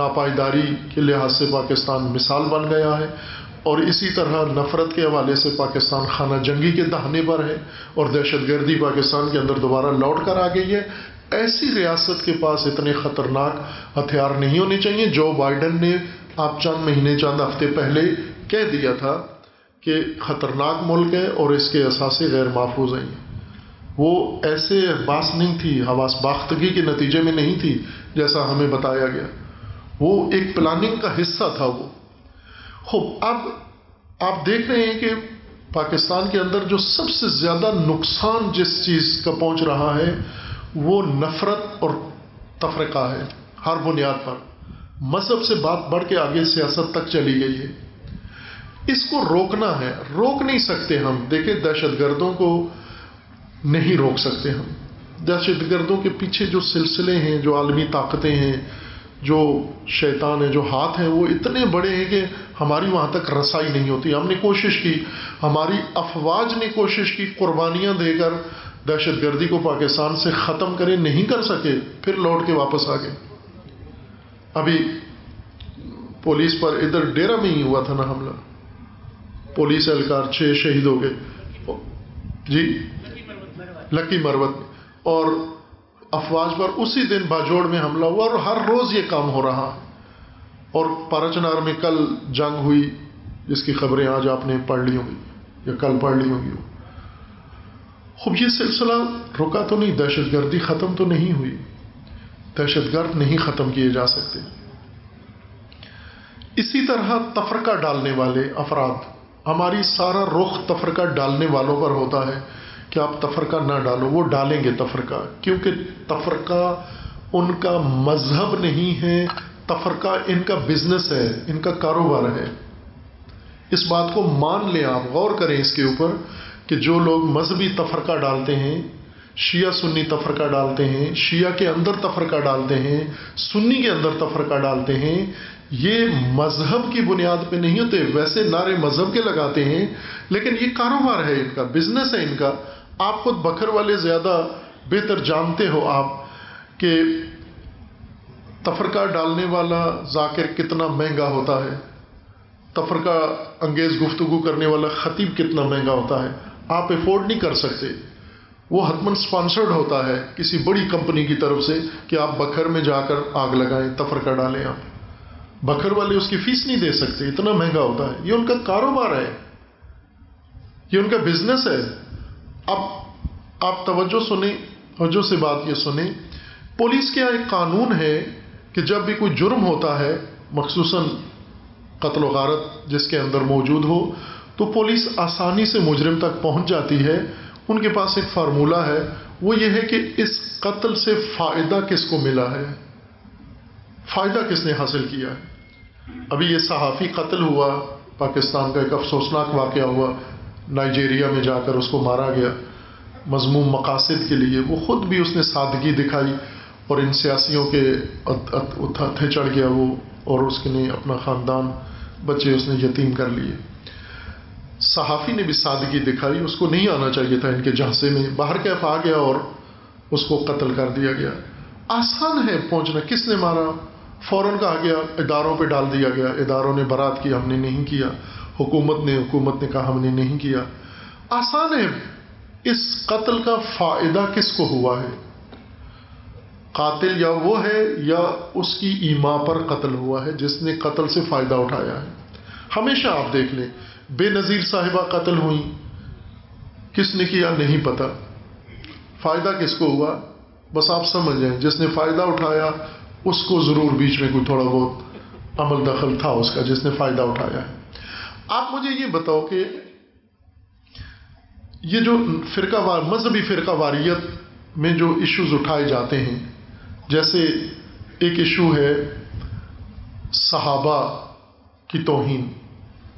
ناپائیداری کے لحاظ سے پاکستان مثال بن گیا ہے، اور اسی طرح نفرت کے حوالے سے پاکستان خانہ جنگی کے دہانے پر ہے اور دہشت گردی پاکستان کے اندر دوبارہ لوٹ کر آ گئی ہے. ایسی ریاست کے پاس اتنے خطرناک ہتھیار نہیں ہونے چاہیے. جو بائیڈن نے آپ چند مہینے چند ہفتے پہلے کہہ دیا تھا کہ خطرناک ملک ہے اور اس کے اثاثے غیر محفوظ ہیں، وہ ایسے باس نہیں تھی، حواس باختگی کے نتیجے میں نہیں تھی جیسا ہمیں بتایا گیا، وہ ایک پلاننگ کا حصہ تھا وہ. خوب، اب آپ دیکھ رہے ہیں کہ پاکستان کے اندر جو سب سے زیادہ نقصان جس چیز کا پہنچ رہا ہے وہ نفرت اور تفرقہ ہے. ہر بنیاد پر مذہب سے بات بڑھ کے آگے سیاست تک چلی گئی ہے. اس کو روکنا ہے، روک نہیں سکتے ہم. دیکھیں، دہشت گردوں کو نہیں روک سکتے ہم. دہشت گردوں کے پیچھے جو سلسلے ہیں، جو عالمی طاقتیں ہیں، جو شیطان ہے، جو ہاتھ ہیں، وہ اتنے بڑے ہیں کہ ہماری وہاں تک رسائی نہیں ہوتی. ہم نے کوشش کی، ہماری افواج نے کوشش کی قربانیاں دے کر دہشت گردی کو پاکستان سے ختم کرے، نہیں کر سکے، پھر لوٹ کے واپس آ گئے. ابھی پولیس پر ادھر ڈیرہ میں ہی ہوا تھا نا حملہ، پولیس اہلکار 6 شہید ہو گئے جی لکی مروت میں، اور افواج پر اسی دن باجوڑ میں حملہ ہوا، اور ہر روز یہ کام ہو رہا. اور پارچنار میں کل جنگ ہوئی، جس کی خبریں آج آپ نے پڑھ لی ہوں گی یا کل پڑھ لی ہوں گی. خوب، یہ سلسلہ رکا تو نہیں، دہشت گردی ختم تو نہیں ہوئی، دہشت گرد نہیں ختم کیے جا سکتے. اسی طرح تفرقہ ڈالنے والے افراد، ہماری سارا رخ تفرقہ ڈالنے والوں پر ہوتا ہے کہ آپ تفرقہ نہ ڈالو. وہ ڈالیں گے تفرقہ، کیونکہ تفرقہ ان کا مذہب نہیں ہے، تفرقہ ان کا بزنس ہے، ان کا کاروبار ہے. اس بات کو مان لیں، آپ غور کریں اس کے اوپر کہ جو لوگ مذہبی تفرقہ ڈالتے ہیں، شیعہ سنی تفرقہ ڈالتے ہیں، شیعہ کے اندر تفرقہ ڈالتے ہیں، سنی کے اندر تفرقہ ڈالتے ہیں، یہ مذہب کی بنیاد پہ نہیں ہوتے. ویسے نعرے مذہب کے لگاتے ہیں، لیکن یہ کاروبار ہے ان کا، بزنس ہے ان کا. آپ خود بکھر والے زیادہ بہتر جانتے ہو آپ کہ تفرقہ ڈالنے والا ذاکر کتنا مہنگا ہوتا ہے، تفرقہ انگیز گفتگو کرنے والا خطیب کتنا مہنگا ہوتا ہے. آپ افورڈ نہیں کر سکتے. وہ حتماً سپانسرڈ ہوتا ہے کسی بڑی کمپنی کی طرف سے کہ آپ بکھر میں جا کر آگ لگائیں، تفرقہ ڈالیں. آپ بکھر والے اس کی فیس نہیں دے سکتے، اتنا مہنگا ہوتا ہے. یہ ان کا کاروبار ہے، یہ ان کا بزنس ہے. اب آپ توجہ سنیں، توجہ سے بات یہ سنیں. پولیس کے ایک قانون ہے کہ جب بھی کوئی جرم ہوتا ہے، مخصوصاً قتل و غارت جس کے اندر موجود ہو، تو پولیس آسانی سے مجرم تک پہنچ جاتی ہے. ان کے پاس ایک فارمولہ ہے، وہ یہ ہے کہ اس قتل سے فائدہ کس کو ملا ہے، فائدہ کس نے حاصل کیا ہے. ابھی یہ صحافی قتل ہوا، پاکستان کا ایک افسوسناک واقعہ ہوا، نائجیریا میں جا کر اس کو مارا گیا مذموم مقاصد کے لیے. وہ خود بھی اس نے سادگی دکھائی اور ان سیاسیوں کے ہتھے چڑھ گیا وہ، اور اس نے اپنا خاندان، بچے اس نے یتیم کر لیے. صحافی نے بھی سادگی دکھائی، اس کو نہیں آنا چاہیے تھا ان کے جھانسے میں، باہر کیف آ گیا اور اس کو قتل کر دیا گیا. آسان ہے پہنچنا، کس نے مارا، فوراً کہا گیا، اداروں پہ ڈال دیا گیا، اداروں نے برات کی، ہم نے نہیں کیا، حکومت نے کہا ہم نے نہیں کیا. آسان ہے. اس قتل کا فائدہ کس کو ہوا ہے؟ قاتل یا وہ ہے یا اس کی ایما پر قتل ہوا ہے جس نے قتل سے فائدہ اٹھایا ہے. ہمیشہ آپ دیکھ لیں، بے نظیر صاحبہ قتل ہوئی، کس نے کیا نہیں پتا، فائدہ کس کو ہوا. بس آپ سمجھ جائیں، جس نے فائدہ اٹھایا اس کو ضرور بیچ میں کوئی تھوڑا بہت عمل دخل تھا اس کا، جس نے فائدہ اٹھایا ہے. آپ مجھے یہ بتاؤ کہ یہ جو فرقہ وار، مذہبی فرقہ واریت میں جو ایشوز اٹھائے جاتے ہیں، جیسے ایک ایشو ہے صحابہ کی توہین،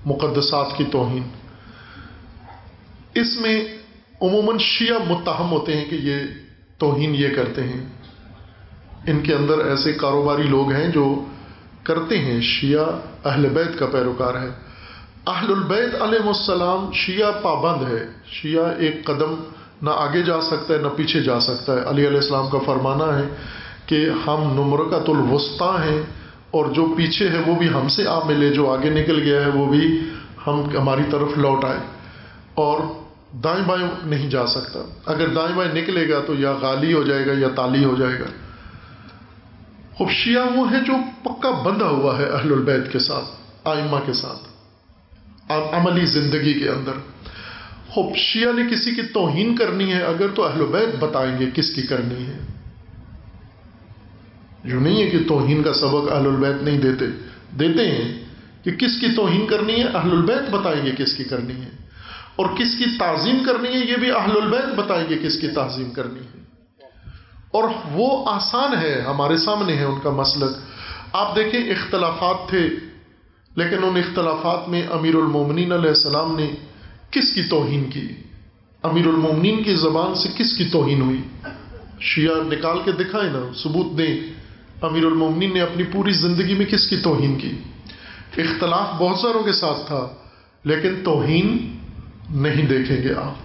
مقدسات کی توہین، اس میں عموماً شیعہ متہم ہوتے ہیں کہ یہ توہین یہ کرتے ہیں، ان کے اندر ایسے کاروباری لوگ ہیں جو کرتے ہیں. شیعہ اہل بیت کا پیروکار ہے، اہل البیت علیہ السلام شیعہ پابند ہے، شیعہ ایک قدم نہ آگے جا سکتا ہے نہ پیچھے جا سکتا ہے. علی علیہ السلام کا فرمانا ہے کہ ہم نمرکۃ الوسطیٰ ہیں، اور جو پیچھے ہے وہ بھی ہم سے آپ ملے، جو آگے نکل گیا ہے وہ بھی ہماری طرف لوٹ آئے، اور دائیں بائیں نہیں جا سکتا. اگر دائیں بائیں نکلے گا تو یا غالی ہو جائے گا یا تالی ہو جائے گا. خوب شیعہ وہ ہے جو پکا بندھا ہوا ہے اہل البیت کے ساتھ، آئمہ کے ساتھ، عملی زندگی کے اندر. خوب شیعہ نے کسی کی توہین کرنی ہے اگر تو اہل بیت بتائیں گے کس کی کرنی ہے. جو نہیں ہے کہ توہین کا سبق اہل البیت نہیں دیتے، دیتے ہیں کہ کس کی توہین کرنی ہے اہل البیت بتائیں گے کس کی کرنی ہے، اور کس کی تعظیم کرنی ہے یہ بھی اہل البیت بتائیں گے کس کی تعظیم کرنی ہے. اور وہ آسان ہے، ہمارے سامنے ہے ان کا مسلک. آپ دیکھیں اختلافات تھے، لیکن ان اختلافات میں امیر المومنین علیہ السلام نے کس کی توہین کی، امیر المومنین کی زبان سے کس کی توہین ہوئی؟ شیعہ نکال کے دکھائیں نا، ثبوت دیں امیر المومنین نے اپنی پوری زندگی میں کس کی توہین کی. اختلاف بہت ساروں کے ساتھ تھا لیکن توہین نہیں دیکھیں گے آپ.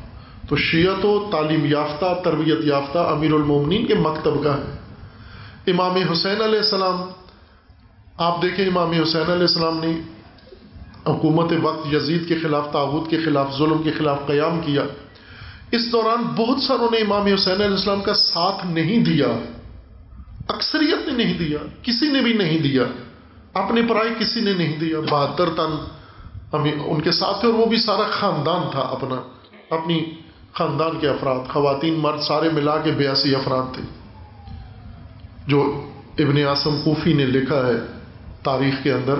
تو شیعہ تو تعلیم یافتہ، تربیت یافتہ امیر المومنین کے مکتب کا ہے. امام حسین علیہ السلام آپ دیکھیں، امام حسین علیہ السلام نے حکومت وقت یزید کے خلاف، طاغوت کے خلاف، ظلم کے خلاف قیام کیا. اس دوران بہت ساروں نے امام حسین علیہ السلام کا ساتھ نہیں دیا، اکثریت نے نہیں دیا، کسی نے بھی نہیں دیا، اپنے پرائے کسی نے نہیں دیا. 72 تن ان کے ساتھ تھے، اور وہ بھی سارا خاندان تھا، اپنا اپنی خاندان کے افراد، خواتین مرد سارے ملا کے 82 افراد تھے. جو ابن عاصم کوفی نے لکھا ہے تاریخ کے اندر،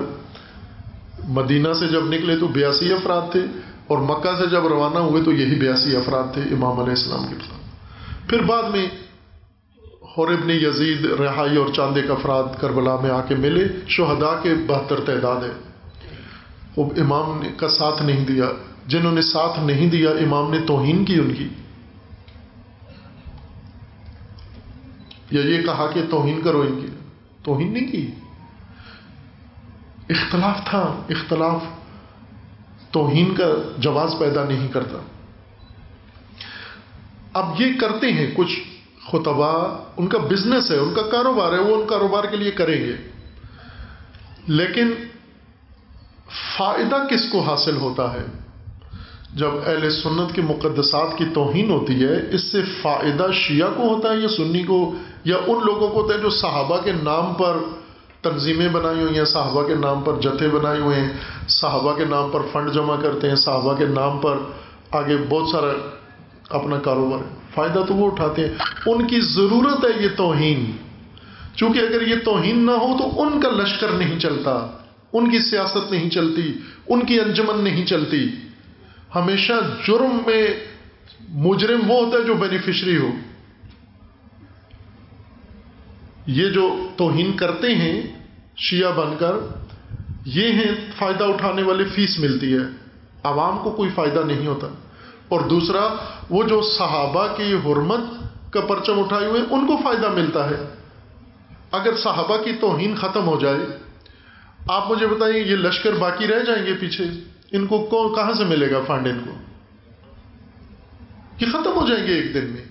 مدینہ سے جب نکلے تو 82 افراد تھے، اور مکہ سے جب روانہ ہوئے تو یہی 82 افراد تھے امام علیہ السلام کے ساتھ. پھر بعد میں اور ابن یزید، رہائی اور چاندے کا افراد کربلا میں آ کے ملے. شہداء کے 72 تعداد ہے. اب امام کا ساتھ نہیں دیا، جنہوں نے ساتھ نہیں دیا امام نے توہین کی ان کی، یا یہ کہا کہ توہین کرو ان کی، توہین نہیں کی. اختلاف تھا، اختلاف توہین کا جواز پیدا نہیں کرتا. اب یہ کرتے ہیں کچھ خطبہ، ان کا بزنس ہے، ان کا کاروبار ہے، وہ ان کاروبار کے لیے کریں گے، لیکن فائدہ کس کو حاصل ہوتا ہے؟ جب اہل سنت کے مقدسات کی توہین ہوتی ہے، اس سے فائدہ شیعہ کو ہوتا ہے یا سنی کو، یا ان لوگوں کو ہوتا ہے جو صحابہ کے نام پر تنظیمیں بنائی ہوئی ہیں، صحابہ کے نام پر جتھے بنائے ہوئے ہیں، صحابہ کے نام پر فنڈ جمع کرتے ہیں، صحابہ کے نام پر آگے بہت سارا اپنا کاروبار ہے. فائدہ تو وہ اٹھاتے ہیں، ان کی ضرورت ہے یہ توہین. چونکہ اگر یہ توہین نہ ہو تو ان کا لشکر نہیں چلتا، ان کی سیاست نہیں چلتی، ان کی انجمن نہیں چلتی. ہمیشہ جرم میں مجرم وہ ہوتا ہے جو بینیفیشری ہو. یہ جو توہین کرتے ہیں شیعہ بن کر، یہ ہیں فائدہ اٹھانے والے، فیس ملتی ہے، عوام کو کوئی فائدہ نہیں ہوتا. اور دوسرا وہ جو صحابہ کی حرمت کا پرچم اٹھائے ہوئے ان کو فائدہ ملتا ہے. اگر صحابہ کی توہین ختم ہو جائے، آپ مجھے بتائیں یہ لشکر باقی رہ جائیں گے پیچھے، ان کو کہاں سے ملے گا فنڈ؟ ان کو یہ ختم ہو جائیں گے ایک دن میں.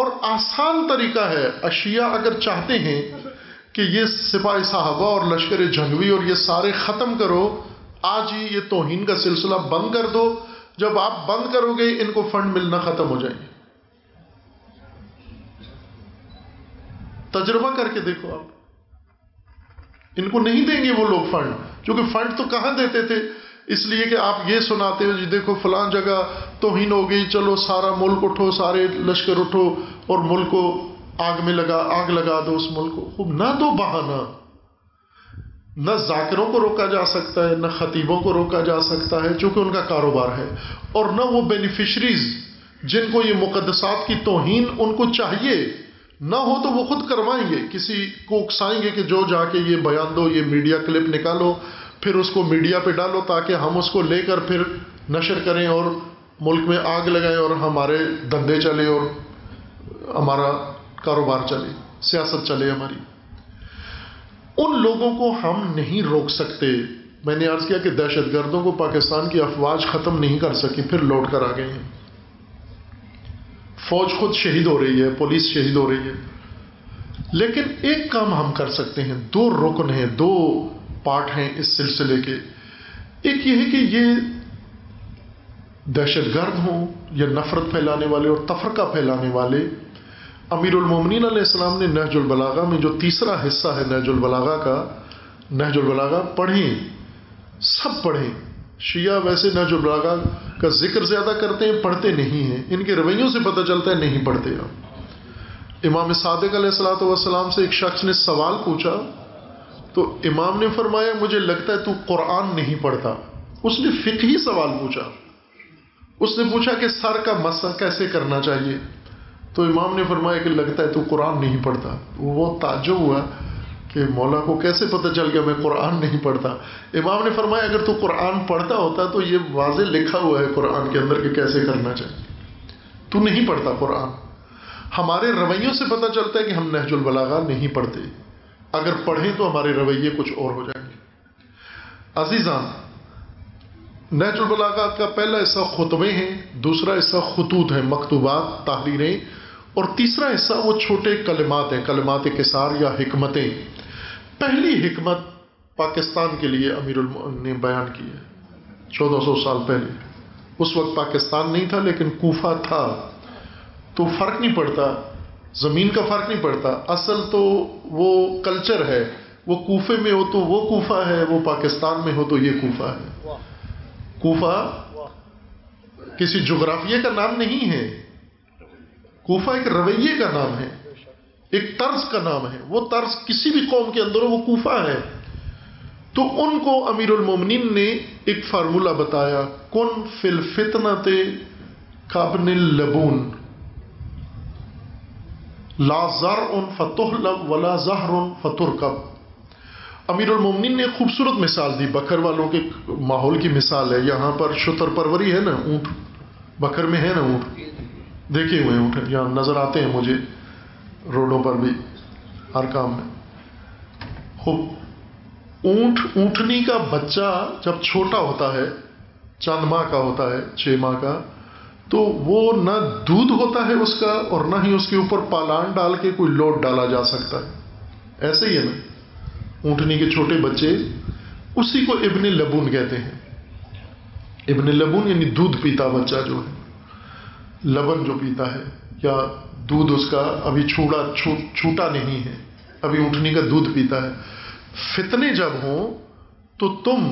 اور آسان طریقہ ہے، اشیاء اگر چاہتے ہیں کہ یہ سپاہی صحابہ اور لشکر جھنگوی اور یہ سارے ختم کرو، آج ہی یہ توہین کا سلسلہ بند کر دو. جب آپ بند کرو گے ان کو فنڈ ملنا ختم ہو جائیں گے. تجربہ کر کے دیکھو آپ، ان کو نہیں دیں گے وہ لوگ فنڈ، کیونکہ فنڈ تو کہاں دیتے تھے؟ اس لیے کہ آپ یہ سناتے ہو جی دیکھو فلان جگہ توہین ہو گئی، چلو سارا ملک اٹھو، سارے لشکر اٹھو اور ملک کو آگ میں آگ لگا دو اس ملک کو. خوب نہ دو بہانہ. نہ ذاکروں کو روکا جا سکتا ہے، نہ خطیبوں کو روکا جا سکتا ہے چونکہ ان کا کاروبار ہے، اور نہ وہ بینیفیشریز جن کو یہ مقدسات کی توہین ان کو چاہیے، نہ ہو تو وہ خود کروائیں گے, کسی کو اکسائیں گے کہ جو جا کے یہ بیان دو, یہ میڈیا کلپ نکالو, پھر اس کو میڈیا پہ ڈالو تاکہ ہم اس کو لے کر پھر نشر کریں اور ملک میں آگ لگائیں اور ہمارے دھندے چلے اور ہمارا کاروبار چلے, سیاست چلے ہماری. ان لوگوں کو ہم نہیں روک سکتے. میں نے عرض کیا کہ دہشت گردوں کو پاکستان کی افواج ختم نہیں کر سکی, پھر لوٹ کر آ گئے ہیں. فوج خود شہید ہو رہی ہے, پولیس شہید ہو رہی ہے. لیکن ایک کام ہم کر سکتے ہیں, دو رکن ہیں, دو پارٹ ہیں اس سلسلے کے. ایک یہ ہے کہ یہ دہشت گرد ہوں یا نفرت پھیلانے والے اور تفرقہ پھیلانے والے, امیر المومنین علیہ السلام نے نہج البلاغہ میں جو تیسرا حصہ ہے نہج البلاغہ کا, نہج البلاغہ پڑھیں, سب پڑھیں. شیعہ ویسے نہج البلاغہ کا ذکر زیادہ کرتے ہیں, پڑھتے نہیں ہیں. ان کے رویوں سے پتہ چلتا ہے نہیں پڑھتے آپ. امام صادق علیہ السلام سے ایک شخص نے سوال پوچھا تو امام نے فرمایا مجھے لگتا ہے تو قرآن نہیں پڑھتا. اس نے فقہی سوال پوچھا, اس نے پوچھا کہ سر کا مسح کیسے کرنا چاہیے, تو امام نے فرمایا کہ لگتا ہے تو قرآن نہیں پڑھتا. وہ تعجب ہوا کہ مولا کو کیسے پتہ چل گیا میں قرآن نہیں پڑھتا. امام نے فرمایا اگر تو قرآن پڑھتا ہوتا تو یہ واضح لکھا ہوا ہے قرآن کے اندر کہ کیسے کرنا چاہیے, تو نہیں پڑھتا قرآن. ہمارے رویوں سے پتہ چلتا ہے کہ ہم نہج البلاغہ نہیں پڑھتے. اگر پڑھیں تو ہمارے رویے کچھ اور ہو جائیں گے. عزیزان, نہج البلاغہ کا پہلا حصہ خطبے ہیں, دوسرا حصہ خطوط ہیں, مکتوبات, تحریریں, اور تیسرا حصہ وہ چھوٹے کلمات ہیں, کلمات کثار یا حکمتیں. پہلی حکمت پاکستان کے لیے امیر نے بیان کی ہے 1400 سال پہلے. اس وقت پاکستان نہیں تھا لیکن کوفہ تھا, تو فرق نہیں پڑتا, زمین کا فرق نہیں پڑتا. اصل تو وہ کلچر ہے, وہ کوفے میں ہو تو وہ کوفہ ہے, وہ پاکستان میں ہو تو یہ کوفہ ہے. کوفہ کسی جغرافیہ کا نام نہیں ہے, کوفہ ایک رویے کا نام ہے, ایک طرز کا نام ہے. وہ طرز کسی بھی قوم کے اندر ہو وہ کوفہ ہے. تو ان کو امیر المومنین نے ایک فارمولہ بتایا, کن فی الفتنۃ کابن اللبون, لا زرع فتحلب ولا زہر فترکب. امیر المومنین نے خوبصورت مثال دی, بکر والوں کے ماحول کی مثال ہے. یہاں پر شتر پروری ہے نا, اونٹ بکر میں ہے نا, اونٹ دیکھے ہوئے, اونٹ یہاں نظر آتے ہیں مجھے روڈوں پر بھی, ہر کام میں. خوب اونٹ, اونٹنی کا بچہ جب چھوٹا ہوتا ہے, چند ماہ کا ہوتا ہے, 6 ماہ کا, تو وہ نہ دودھ ہوتا ہے اس کا اور نہ ہی اس کے اوپر پالان ڈال کے کوئی لوٹ ڈالا جا سکتا ہے. ایسے ہی ہے نا اونٹنی کے چھوٹے بچے, اسی کو ابن لبون کہتے ہیں. ابن لبون یعنی دودھ پیتا بچہ جو ہے, لبن جو پیتا ہے یا دودھ اس کا ابھی چھوٹا نہیں ہے, ابھی اونٹنی کا دودھ پیتا ہے. فتنے جب ہوں تو تم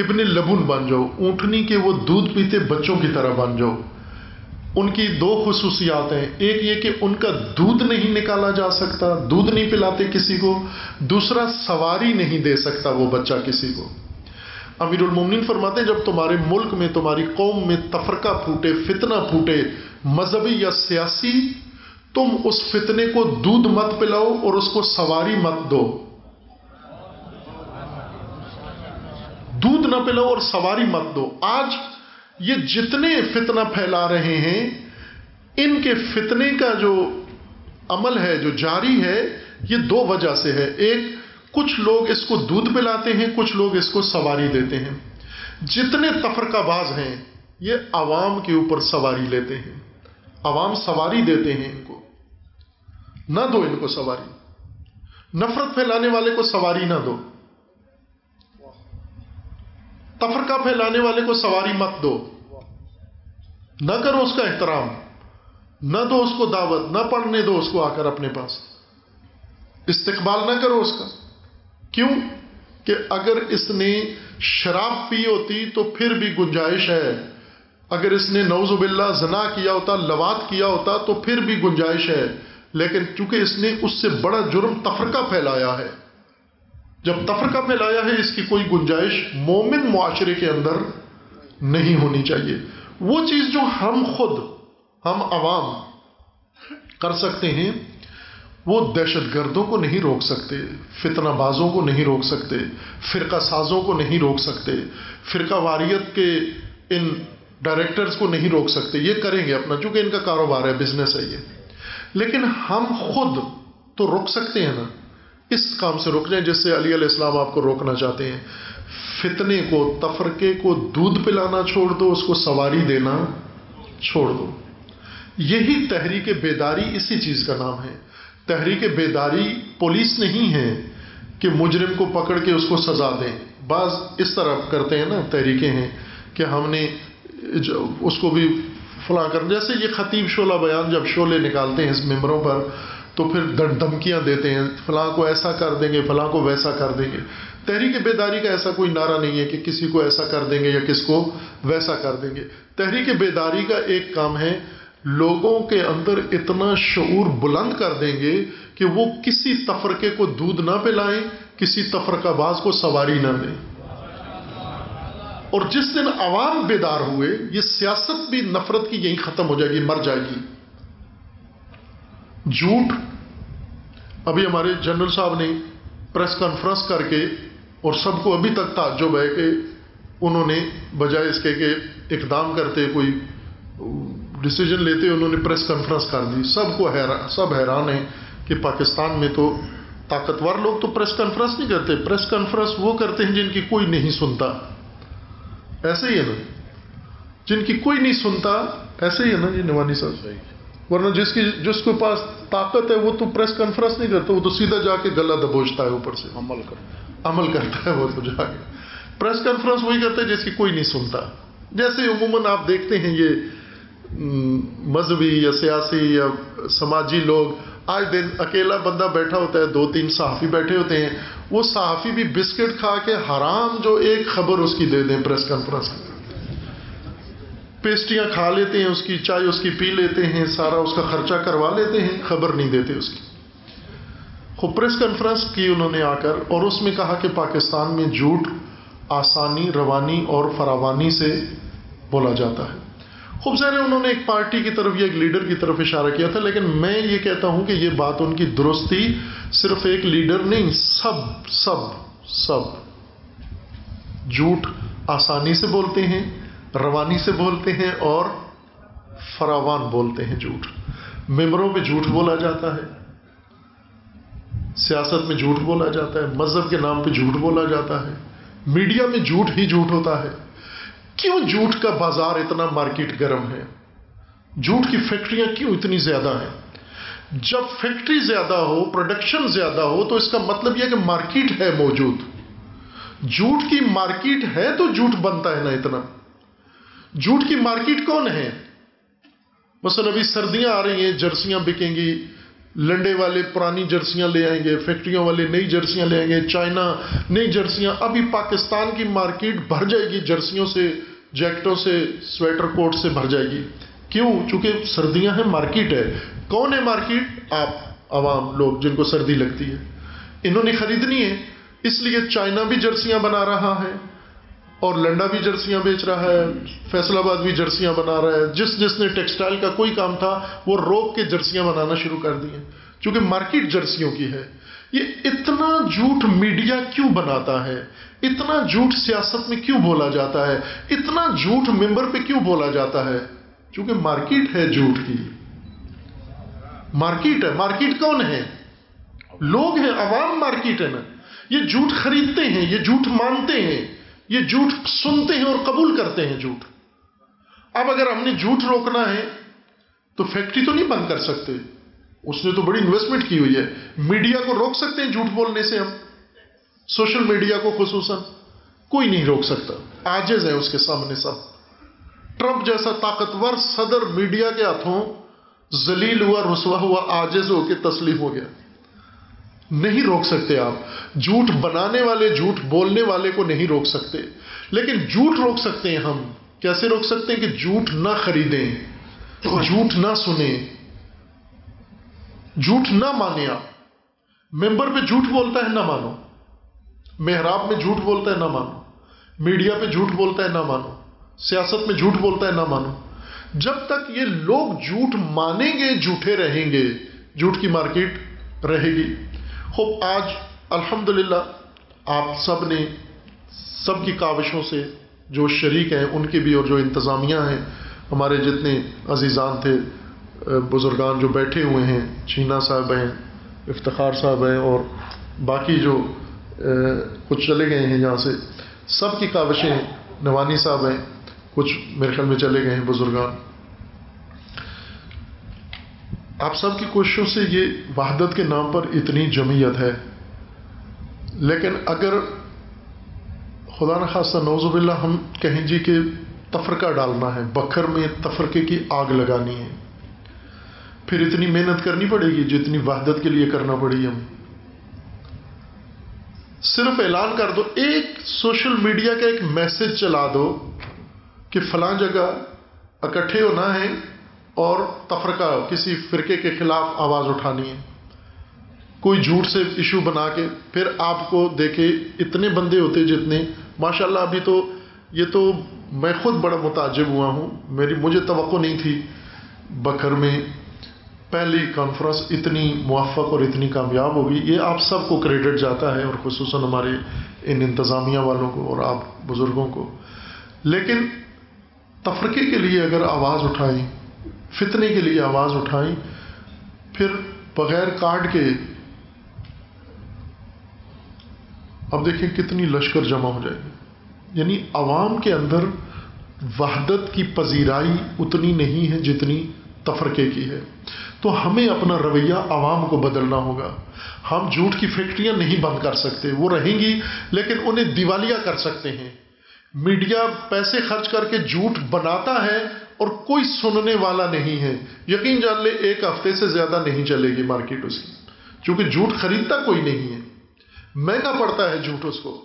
ابن لبون بن جاؤ, اونٹنی کے وہ دودھ پیتے بچوں کی طرح بن جاؤ. ان کی 2 خصوصیات ہیں, ایک یہ کہ ان کا دودھ نہیں نکالا جا سکتا, دودھ نہیں پلاتے کسی کو. دوسرا, سواری نہیں دے سکتا وہ بچہ کسی کو. امیر المومنین فرماتے ہیں جب تمہارے ملک میں, تمہاری قوم میں تفرقہ پھوٹے, فتنہ پھوٹے, مذہبی یا سیاسی, تم اس فتنے کو دودھ مت پلاؤ اور اس کو سواری مت دو. دودھ نہ پلاؤ اور سواری مت دو. آج یہ جتنے فتنہ پھیلا رہے ہیں, ان کے فتنے کا جو عمل ہے, جو جاری ہے, یہ 2 وجہ سے ہے. ایک, کچھ لوگ اس کو دودھ پلاتے ہیں, کچھ لوگ اس کو سواری دیتے ہیں. جتنے تفرقہ باز ہیں یہ عوام کے اوپر سواری لیتے ہیں, عوام سواری دیتے ہیں. ان کو نہ دو, ان کو سواری. نفرت پھیلانے والے کو سواری نہ دو, تفرقہ پھیلانے والے کو سواری مت دو, نہ کرو اس کا احترام, نہ دو اس کو دعوت, نہ پڑھنے دو اس کو آ کر اپنے پاس, استقبال نہ کرو اس کا. کیوں کہ اگر اس نے شراب پی ہوتی تو پھر بھی گنجائش ہے, اگر اس نے نعوذ باللہ زنا کیا ہوتا, لواط کیا ہوتا, تو پھر بھی گنجائش ہے. لیکن چونکہ اس نے اس سے بڑا جرم تفرقہ پھیلایا ہے, جب تفرقہ پھیلایا ہے, اس کی کوئی گنجائش مومن معاشرے کے اندر نہیں ہونی چاہیے. وہ چیز جو ہم خود, ہم عوام کر سکتے ہیں, وہ دہشت گردوں کو نہیں روک سکتے، فتنہ بازوں کو نہیں روک سکتے، فرقہ سازوں کو نہیں روک سکتے، فرقہ واریت کے ان ڈائریکٹرز کو نہیں روک سکتے. یہ کریں گے اپنا، چونکہ ان کا کاروبار ہے، بزنس ہے یہ. لیکن ہم خود تو رک سکتے ہیں نا، اس کام سے رک جائیں جس سے علی علیہ السلام آپ کو روکنا چاہتے ہیں. فتنے کو، تفرقے کو دودھ پلانا چھوڑ دو، اس کو سواری دینا چھوڑ دو. یہی تحریک بیداری اسی چیز کا نام ہے. تحریک بیداری پولیس نہیں ہے کہ مجرم کو پکڑ کے اس کو سزا دیں. بعض اس طرح کرتے ہیں نا، تحریکیں ہیں کہ ہم نے اس کو بھی فلاں کر، جیسے یہ خطیب شعلہ بیان جب شعلے نکالتے ہیں اس ممبروں پر تو پھر دھمکیاں دیتے ہیں، فلاں کو ایسا کر دیں گے، فلاں کو ویسا کر دیں گے. تحریک بیداری کا ایسا کوئی نعرہ نہیں ہے کہ کسی کو ایسا کر دیں گے یا کس کو ویسا کر دیں گے. تحریک بیداری کا ایک کام ہے لوگوں کے اندر اتنا شعور بلند کر دیں گے کہ وہ کسی تفرقے کو دودھ نہ پلائیں، کسی تفرقہ باز کو سواری نہ دیں. اور جس دن عوام بیدار ہوئے، یہ سیاست بھی نفرت کی یہیں ختم ہو جائے گی، مر جائے گی. جھوٹ. ابھی ہمارے جنرل صاحب نے پریس کانفرنس کر کے، اور سب کو ابھی تک تعجب ہے کہ انہوں نے بجائے اس کے کہ اقدام کرتے، کوئی ڈیسیجن لیتے، انہوں نے پریس کانفرنس کر دی. سب حیران ہیں کہ پاکستان میں تو طاقتور لوگ تو پریس کانفرنس نہیں کرتے. پریس کانفرنس وہ کرتے ہیں جن کی کوئی نہیں سنتا، ایسے ہی ہے نا، جن کی کوئی نہیں سنتا، ایسے ہی ہے نا. یہ نوانی صاحب، ورنہ جس کے پاس طاقت ہے وہ تو پریس کانفرنس نہیں کرتا، وہ تو سیدھا جا کے گلا دبوچتا ہے، اوپر سے عمل کرتا ہے. وہ تو جا کے پریس کانفرنس وہی کرتا ہے جس کی کوئی نہیں سنتا. جیسے عموماً آپ دیکھتے ہیں یہ مذہبی یا سیاسی یا سماجی لوگ، آج دن اکیلا بندہ بیٹھا ہوتا ہے، دو تین صحافی بیٹھے ہوتے ہیں، وہ صحافی بھی بسکٹ کھا کے حرام جو ایک خبر اس کی دے دیں پریس کانفرنس کی، پیسٹیاں کھا لیتے ہیں اس کی، چائے اس کی پی لیتے ہیں، سارا اس کا خرچہ کروا لیتے ہیں، خبر نہیں دیتے اس کی. خب پریس کانفرنس کی انہوں نے آ کر، اور اس میں کہا کہ پاکستان میں جھوٹ آسانی، روانی اور فراوانی سے بولا جاتا ہے. خوب ظاہر ہے انہوں نے ایک پارٹی کی طرف یا ایک لیڈر کی طرف اشارہ کیا تھا، لیکن میں یہ کہتا ہوں کہ یہ بات ان کی درست تھی. صرف ایک لیڈر نہیں، سب جھوٹ آسانی سے بولتے ہیں، روانی سے بولتے ہیں اور فراوان بولتے ہیں. جھوٹ ممبروں پہ جھوٹ بولا جاتا ہے، سیاست میں جھوٹ بولا جاتا ہے، مذہب کے نام پہ جھوٹ بولا جاتا ہے، میڈیا میں جھوٹ ہی جھوٹ ہوتا ہے. کیوں جھوٹ کا بازار اتنا، مارکیٹ گرم ہے؟ جھوٹ کی فیکٹریاں کیوں اتنی زیادہ ہیں؟ جب فیکٹری زیادہ ہو، پروڈکشن زیادہ ہو، تو اس کا مطلب یہ کہ مارکیٹ ہے موجود. جھوٹ کی مارکیٹ ہے تو جھوٹ بنتا ہے نا اتنا. جھوٹ کی مارکیٹ کون ہے؟ مثلا ابھی سردیاں آ رہی ہیں، جرسیاں بکیں گی، لنڈے والے پرانی جرسیاں لے آئیں گے، فیکٹریوں والے نئی جرسیاں لے آئیں گے، چائنا نئی جرسیاں. ابھی پاکستان کی مارکیٹ بھر جائے گی جرسیوں سے، جیکٹوں سے، سویٹر کوٹ سے بھر جائے گی. کیوں؟ چونکہ سردیاں ہیں، مارکیٹ ہے. کون ہے مارکیٹ؟ آپ، عوام لوگ، جن کو سردی لگتی ہے، انہوں نے خریدنی ہے. اس لیے چائنا بھی جرسیاں بنا رہا ہے، اور لنڈا بھی جرسیاں بیچ رہا ہے، فیصل آباد بھی جرسیاں بنا رہا ہے. جس نے ٹیکسٹائل کا کوئی کام تھا وہ روک کے جرسیاں بنانا شروع کر دی ہیں، چونکہ مارکیٹ جرسیوں کی ہے. یہ اتنا جھوٹ میڈیا کیوں بناتا ہے؟ اتنا جھوٹ سیاست میں کیوں بولا جاتا ہے؟ اتنا جھوٹ ممبر پہ کیوں بولا جاتا ہے؟ چونکہ مارکیٹ ہے جھوٹ کی، مارکیٹ ہے. مارکیٹ کون ہے؟ لوگ ہیں، عوام مارکیٹ ہے نا. یہ جھوٹ خریدتے ہیں، یہ جھوٹ مانتے ہیں، یہ جھوٹ سنتے ہیں اور قبول کرتے ہیں جھوٹ. اب اگر ہم نے جھوٹ روکنا ہے تو فیکٹری تو نہیں بند کر سکتے، اس نے تو بڑی انویسٹمنٹ کی ہوئی ہے. میڈیا کو روک سکتے ہیں جھوٹ بولنے سے ہم، سوشل میڈیا کو خصوصاً کوئی نہیں روک سکتا، عاجز ہے اس کے سامنے سب. ٹرمپ جیسا طاقتور صدر میڈیا کے ہاتھوں ذلیل ہوا، رسوا ہوا، عاجز ہو کے تسلیم ہو گیا. نہیں روک سکتے آپ جھوٹ بنانے والے، جھوٹ بولنے والے کو نہیں روک سکتے. لیکن جھوٹ روک سکتے ہیں ہم. کیسے روک سکتے ہیں؟ کہ جھوٹ نہ خریدیں، جھوٹ نہ سنیں، جھوٹ نہ مانیں. آپ ممبر پہ جھوٹ بولتا ہے، نہ مانو. محراب میں جھوٹ بولتا ہے، نہ مانو. میڈیا پہ جھوٹ بولتا ہے، نہ مانو. سیاست میں جھوٹ بولتا ہے، نہ مانو. جب تک یہ لوگ جھوٹ مانیں گے، جھوٹے رہیں گے. جھوٹ کی مارکیٹ رہے گی. خوب آج الحمدللہ آپ سب نے سب کی کاوشوں سے جو شریک ہیں ان کی بھی اور جو انتظامیہ ہیں ہمارے جتنے عزیزان تھے بزرگان جو بیٹھے ہوئے ہیں چھینا صاحب ہیں افتخار صاحب ہیں اور باقی جو کچھ چلے گئے ہیں یہاں سے سب کی کاوشیں نوانی صاحب ہیں کچھ میرے خیال میں چلے گئے ہیں بزرگان. آپ سب کی کوششوں سے یہ وحدت کے نام پر اتنی جمعیت ہے لیکن اگر خدا نخواستہ نعوذ باللہ ہم کہیں جی کہ تفرقہ ڈالنا ہے بکھر میں تفرقے کی آگ لگانی ہے پھر اتنی محنت کرنی پڑے گی جتنی وحدت کے لیے کرنا پڑی. ہم صرف اعلان کر دو ایک سوشل میڈیا کا ایک میسج چلا دو کہ فلاں جگہ اکٹھے ہونا ہے اور تفرقہ کسی فرقے کے خلاف آواز اٹھانی ہے کوئی جھوٹ سے ایشو بنا کے پھر آپ کو دیکھے اتنے بندے ہوتے جتنے ماشاءاللہ ابھی تو یہ تو میں خود بڑا متعجب ہوا ہوں مجھے توقع نہیں تھی بکھر میں پہلی کانفرنس اتنی موفق اور اتنی کامیاب ہوگی. یہ آپ سب کو کریڈٹ جاتا ہے اور خصوصاً ہمارے ان انتظامیہ والوں کو اور آپ بزرگوں کو. لیکن تفرقے کے لیے اگر آواز اٹھائیں فتنے کے لیے آواز اٹھائیں پھر بغیر کارڈ کے اب دیکھیں کتنی لشکر جمع ہو جائے گی. یعنی عوام کے اندر وحدت کی پذیرائی اتنی نہیں ہے جتنی تفرقے کی ہے. تو ہمیں اپنا رویہ عوام کو بدلنا ہوگا. ہم جھوٹ کی فیکٹریاں نہیں بند کر سکتے وہ رہیں گی لیکن انہیں دیوالیہ کر سکتے ہیں. میڈیا پیسے خرچ کر کے جھوٹ بناتا ہے اور کوئی سننے والا نہیں ہے. یقین جان لے ایک ہفتے سے زیادہ نہیں چلے گی مارکیٹ اس کی چونکہ جھوٹ خریدتا کوئی نہیں ہے مہنگا پڑتا ہے جھوٹ. اس کو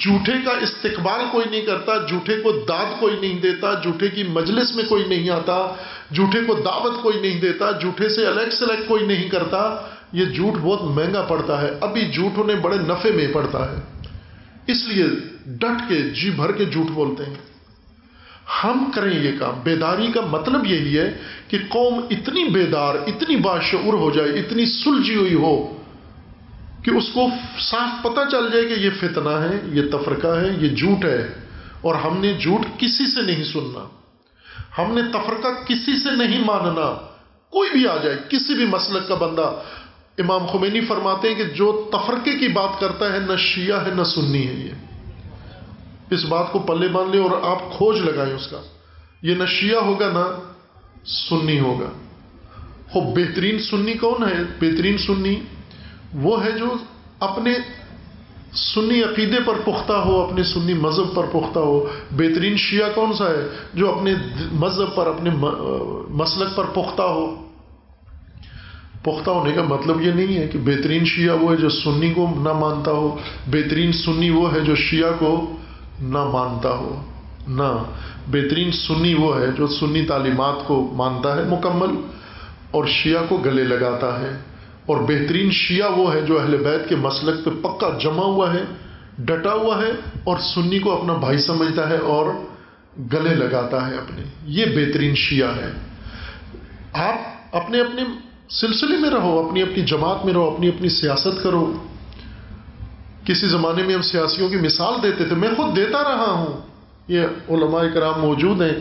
جھوٹے کا استقبال کوئی نہیں کرتا جھوٹے کو داد کوئی نہیں دیتا جھوٹے کی مجلس میں کوئی نہیں آتا جھوٹے کو دعوت کوئی نہیں دیتا جھوٹے سے الیکٹ سلیکٹ کوئی نہیں کرتا. یہ جھوٹ بہت مہنگا پڑتا ہے ابھی جھوٹ انہیں بڑے نفع میں پڑتا ہے اس لیے ڈٹ کے جی بھر کے جھوٹ بولتے ہیں. ہم کریں یہ کام. بیداری کا مطلب یہی ہے کہ قوم اتنی بیدار اتنی باشعور ہو جائے اتنی سلجھی ہوئی ہو کہ اس کو صاف پتہ چل جائے کہ یہ فتنہ ہے یہ تفرقہ ہے یہ جھوٹ ہے اور ہم نے جھوٹ کسی سے نہیں سننا ہم نے تفرقہ کسی سے نہیں ماننا. کوئی بھی آ جائے کسی بھی مسلک کا بندہ. امام خمینی فرماتے ہیں کہ جو تفرقے کی بات کرتا ہے نہ شیعہ ہے نہ سنی ہے. یہ اس بات کو پلے باندھ لیں اور آپ کھوج لگائیں اس کا. یہ نہ شیعہ ہوگا نہ سنی ہوگا. خوب بہترین سنی کون ہے؟ بہترین سنی وہ ہے جو اپنے سنی عقیدے پر پختہ ہو اپنے سنی مذہب پر پختہ ہو. بہترین شیعہ کون سا ہے؟ جو اپنے مذہب پر اپنے مسلک پر پختہ ہو. پختہ ہونے کا مطلب یہ نہیں ہے کہ بہترین شیعہ وہ ہے جو سنی کو نہ مانتا ہو بہترین سنی وہ ہے جو شیعہ کو نہ مانتا ہو. نہ بہترین سنی وہ ہے جو سنی تعلیمات کو مانتا ہے مکمل اور شیعہ کو گلے لگاتا ہے. اور بہترین شیعہ وہ ہے جو اہل بیت کے مسلک پہ پکا جمع ہوا ہے ڈٹا ہوا ہے اور سنی کو اپنا بھائی سمجھتا ہے اور گلے لگاتا ہے اپنے. یہ بہترین شیعہ ہے. آپ اپنے اپنے سلسلے میں رہو اپنی اپنی جماعت میں رہو اپنی اپنی سیاست کرو. کسی زمانے میں ہم سیاسیوں کی مثال دیتے تھے میں خود دیتا رہا ہوں. یہ علماء کرام موجود ہیں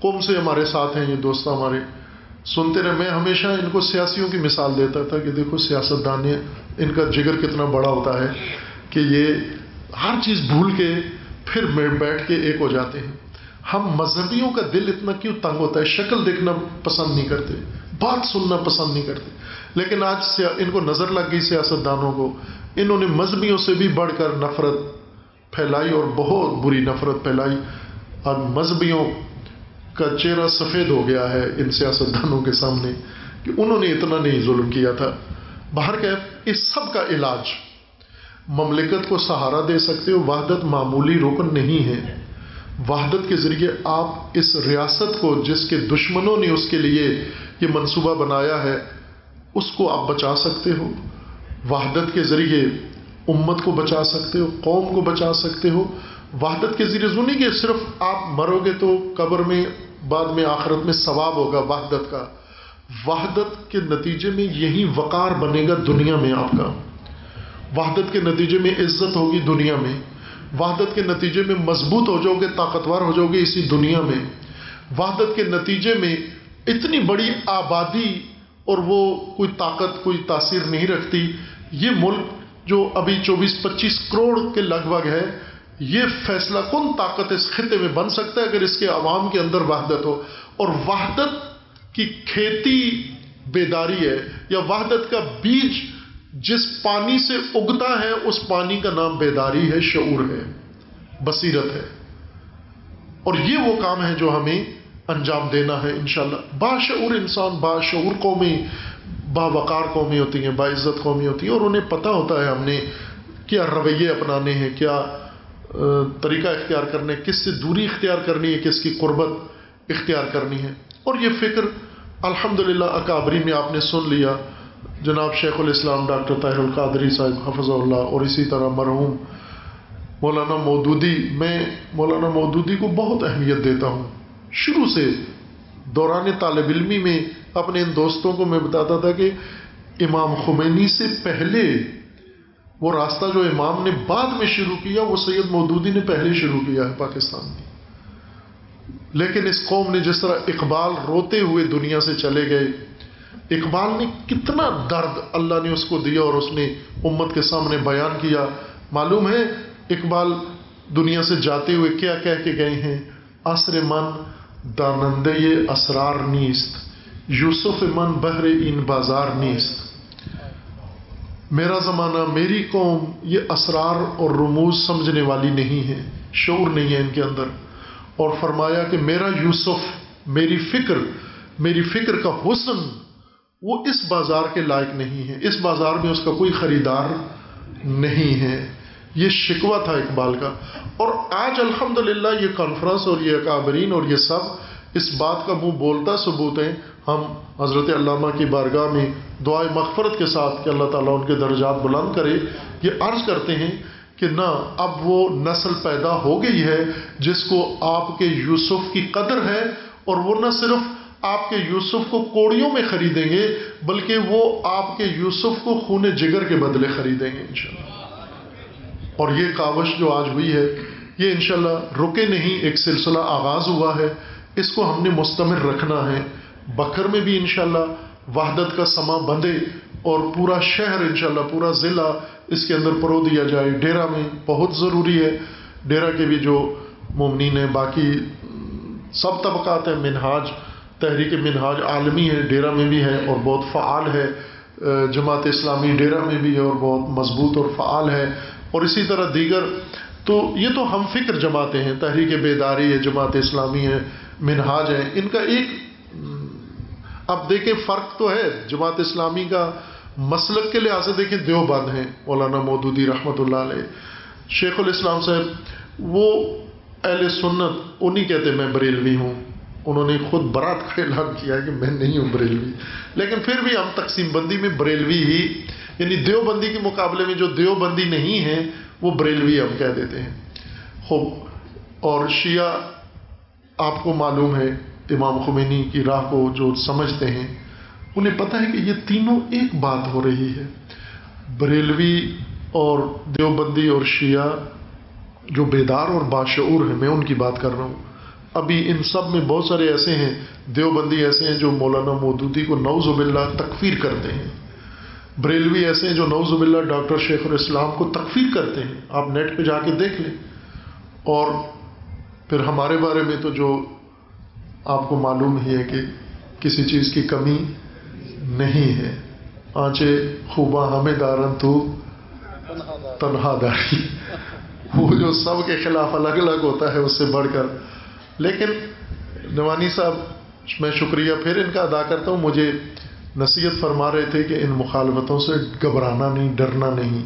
قوم سے ہمارے ساتھ ہیں یہ دوست ہمارے سنتے رہے. میں ہمیشہ ان کو سیاسیوں کی مثال دیتا تھا کہ دیکھو سیاستدان ان کا جگر کتنا بڑا ہوتا ہے کہ یہ ہر چیز بھول کے پھر بیٹھ کے ایک ہو جاتے ہیں. ہم مذہبیوں کا دل اتنا کیوں تنگ ہوتا ہے؟ شکل دیکھنا پسند نہیں کرتے بات سننا پسند نہیں کرتے. لیکن آج ان کو نظر لگ گئی سیاستدانوں کو انہوں نے مذہبیوں سے بھی بڑھ کر نفرت پھیلائی اور بہت بری نفرت پھیلائی. اب مذہبیوں کا چہرہ سفید ہو گیا ہے ان سیاستدانوں کے سامنے کہ انہوں نے اتنا نہیں ظلم کیا تھا. باہر کہ اس سب کا علاج مملکت کو سہارا دے سکتے ہو. وحدت معمولی رکن نہیں ہے. وحدت کے ذریعے آپ اس ریاست کو جس کے دشمنوں نے اس کے لیے یہ منصوبہ بنایا ہے اس کو آپ بچا سکتے ہو. وحدت کے ذریعے امت کو بچا سکتے ہو قوم کو بچا سکتے ہو. وحدت کے ذریعے زونی کہ صرف آپ مرو گے تو قبر میں بعد میں آخرت میں ثواب ہوگا وحدت کا وحدت کے نتیجے میں یہی وقار بنے گا دنیا میں آپ کا، وحدت کے نتیجے میں عزت ہوگی دنیا میں، وحدت کے نتیجے میں مضبوط ہو جاؤ گے، طاقتور ہو جاؤ گے اسی دنیا میں، وحدت کے نتیجے میں اتنی بڑی آبادی اور وہ کوئی طاقت کوئی تاثیر نہیں رکھتی. یہ ملک جو ابھی 24-25 کروڑ کے لگ بھگ ہے، یہ فیصلہ کن طاقت اس خطے میں بن سکتا ہے اگر اس کے عوام کے اندر وحدت ہو. اور وحدت کی کھیتی بیداری ہے، یا وحدت کا بیج جس پانی سے اگتا ہے اس پانی کا نام بیداری ہے، شعور ہے، بصیرت ہے. اور یہ وہ کام ہے جو ہمیں انجام دینا ہے انشاءاللہ. باشعور انسان، باشعور قومیں، باوقار قومیں ہوتی ہیں، باعزت قومیں ہوتی ہیں، اور انہیں پتہ ہوتا ہے ہم نے کیا رویے اپنانے ہیں، کیا طریقہ اختیار کرنا ہے، کس سے دوری اختیار کرنی ہے، کس کی قربت اختیار کرنی ہے. اور یہ فکر الحمدللہ اکابری میں آپ نے سن لیا، جناب شیخ الاسلام ڈاکٹر طاہر القادری صاحب حفظہ اللہ، اور اسی طرح مرحوم مولانا مودودی. میں مولانا مودودی کو بہت اہمیت دیتا ہوں، شروع سے دوران طالب علمی میں اپنے ان دوستوں کو میں بتاتا تھا کہ امام خمینی سے پہلے وہ راستہ جو امام نے بعد میں شروع کیا وہ سید مودودی نے پہلے شروع کیا ہے پاکستان میں. لیکن اس قوم نے جس طرح اقبال روتے ہوئے دنیا سے چلے گئے، اقبال نے کتنا درد اللہ نے اس کو دیا اور اس نے امت کے سامنے بیان کیا. معلوم ہے اقبال دنیا سے جاتے ہوئے کیا کہہ کے گئے ہیں؟ عصر من دانندے اسرار نیست، یوسف من بہر این بازار نیست. میرا زمانہ، میری قوم یہ اسرار اور رموز سمجھنے والی نہیں ہے، شعور نہیں ہے ان کے اندر. اور فرمایا کہ میرا یوسف، میری فکر کا حسن وہ اس بازار کے لائق نہیں ہے، اس بازار میں اس کا کوئی خریدار نہیں ہے. یہ شکوہ تھا اقبال کا. اور آج الحمدللہ یہ کانفرنس اور یہ اکابرین اور یہ سب اس بات کا منہ بولتا ثبوت ہیں. ہم حضرت علامہ کی بارگاہ میں دعائے مغفرت کے ساتھ کہ اللہ تعالیٰ ان کے درجات بلند کرے، یہ عرض کرتے ہیں کہ نہ اب وہ نسل پیدا ہو گئی ہے جس کو آپ کے یوسف کی قدر ہے، اور وہ نہ صرف آپ کے یوسف کو کوڑیوں میں خریدیں گے بلکہ وہ آپ کے یوسف کو خون جگر کے بدلے خریدیں گے انشاءاللہ. اور یہ کاوش جو آج ہوئی ہے یہ انشاءاللہ رکے نہیں، ایک سلسلہ آغاز ہوا ہے، اس کو ہم نے مستمر رکھنا ہے. بکر میں بھی انشاءاللہ وحدت کا سما بندھے اور پورا شہر انشاءاللہ، پورا ضلع اس کے اندر پرو دیا جائے. ڈیرہ میں بہت ضروری ہے، ڈیرہ کے بھی جو مومنین ہیں، باقی سب طبقات ہیں. منہاج، تحریک منہاج عالمی ہے، ڈیرہ میں بھی ہے اور بہت فعال ہے. جماعت اسلامی ڈیرہ میں بھی ہے اور بہت مضبوط اور فعال ہے. اور اسی طرح دیگر، تو یہ تو ہم فکر جماعتیں ہیں، تحریک بیداری ہے، جماعت اسلامی ہے، منہاج ہے. ان کا ایک اب دیکھیں فرق تو ہے، جماعت اسلامی کا مسلک کے لحاظ سے دیکھیں دیوبند ہیں مولانا مودودی رحمۃ اللہ علیہ. شیخ الاسلام صاحب وہ اہل سنت، انہیں کہتے ہیں میں بریلوی ہوں، انہوں نے خود برات کا اعلان کیا کہ میں نہیں ہوں بریلوی. لیکن پھر بھی ہم تقسیم بندی میں بریلوی ہی، یعنی دیوبندی کے مقابلے میں جو دیوبندی نہیں ہیں وہ بریلوی ہم کہہ دیتے ہیں. خوب اور شیعہ آپ کو معلوم ہے امام خمینی کی راہ کو جو سمجھتے ہیں، انہیں پتہ ہے کہ یہ تینوں ایک بات ہو رہی ہے. بریلوی اور دیوبندی اور شیعہ جو بیدار اور باشعور ہیں، میں ان کی بات کر رہا ہوں. ابھی ان سب میں بہت سارے ایسے ہیں دیوبندی ایسے ہیں جو مولانا مودودی کو نعوذ باللہ تکفیر کرتے ہیں، بریلوی ایسے ہیں جو نعوذ باللہ ڈاکٹر شیخ الاسلام کو تکفیر کرتے ہیں، آپ نیٹ پہ جا کے دیکھ لیں. اور پھر ہمارے بارے میں تو جو آپ کو معلوم ہی ہے کہ کسی چیز کی کمی نہیں ہے. آنچے خوبا ہمیں دارن تو تنہا داری، وہ جو سب کے خلاف الگ الگ ہوتا ہے اس سے بڑھ کر. لیکن نوانی صاحب میں شکریہ پھر ان کا ادا کرتا ہوں، مجھے نصیحت فرما رہے تھے کہ ان مخالفتوں سے گھبرانا نہیں، ڈرنا نہیں.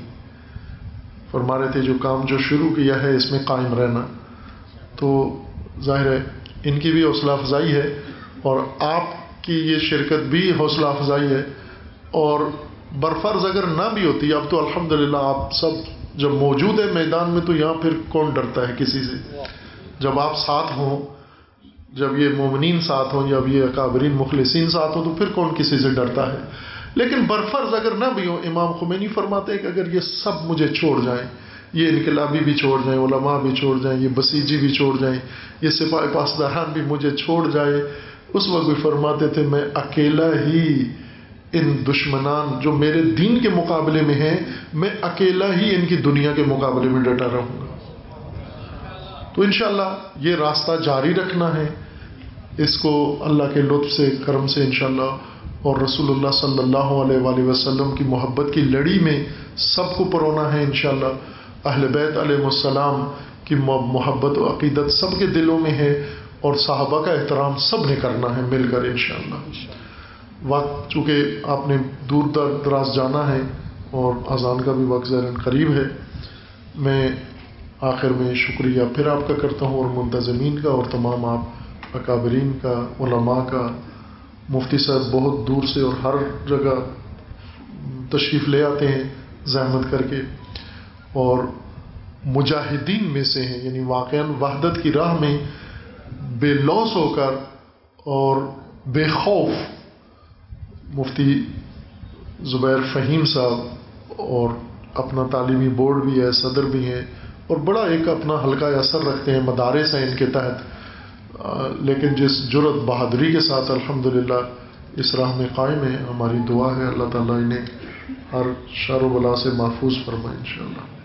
فرما رہے تھے جو کام جو شروع کیا ہے اس میں قائم رہنا. تو ظاہر ہے ان کی بھی حوصلہ افزائی ہے اور آپ کی یہ شرکت بھی حوصلہ افزائی ہے. اور برفرض اگر نہ بھی ہوتی، اب تو الحمدللہ آپ سب جب موجود ہیں میدان میں تو یہاں پھر کون ڈرتا ہے کسی سے. جب آپ ساتھ ہوں، جب یہ مومنین ساتھ ہوں، جب یہ اکابرین مخلصین ساتھ ہوں تو پھر کون کسی سے ڈرتا ہے. لیکن برفرض اگر نہ بھی ہوں، امام خمینی فرماتے ہیں کہ اگر یہ سب مجھے چھوڑ جائیں، یہ انقلابی بھی چھوڑ جائیں، علماء بھی چھوڑ جائیں، یہ بسیجی بھی چھوڑ جائیں، یہ سپاہ پاسداران بھی مجھے چھوڑ جائے، اس وقت بھی فرماتے تھے میں اکیلا ہی ان دشمنان جو میرے دین کے مقابلے میں ہیں، میں اکیلا ہی ان کی دنیا کے مقابلے میں ڈٹا رہوں گا. تو انشاءاللہ یہ راستہ جاری رکھنا ہے، اس کو اللہ کے لطف سے کرم سے انشاءاللہ اور رسول اللہ صلی اللہ علیہ وآلہ وسلم کی محبت کی لڑی میں سب کو پرونا ہے انشاءاللہ. اہل بیت علیہ السلام کی محبت و عقیدت سب کے دلوں میں ہے اور صحابہ کا احترام سب نے کرنا ہے مل کر انشاءاللہ. وقت چونکہ آپ نے دور دراز جانا ہے اور اذان کا بھی وقت ظاہراً قریب ہے، میں آخر میں شکریہ پھر آپ کا کرتا ہوں اور منتظمین کا اور تمام آپ اکابرین کا، علماء کا. مفتی صاحب بہت دور سے اور ہر جگہ تشریف لے آتے ہیں زحمت کر کے، اور مجاہدین میں سے ہیں، یعنی واقعاً وحدت کی راہ میں بے لوث ہو کر اور بے خوف مفتی زبیر فہیم صاحب، اور اپنا تعلیمی بورڈ بھی ہے، صدر بھی ہیں، اور بڑا ایک اپنا ہلکا اثر رکھتے ہیں، مدارس ہیں ان کے تحت، لیکن جس جرأت بہادری کے ساتھ الحمدللہ اس راہ میں قائم ہیں. ہماری دعا ہے اللہ تعالیٰ انہیں ہر شر و بلا سے محفوظ فرمائے انشاءاللہ.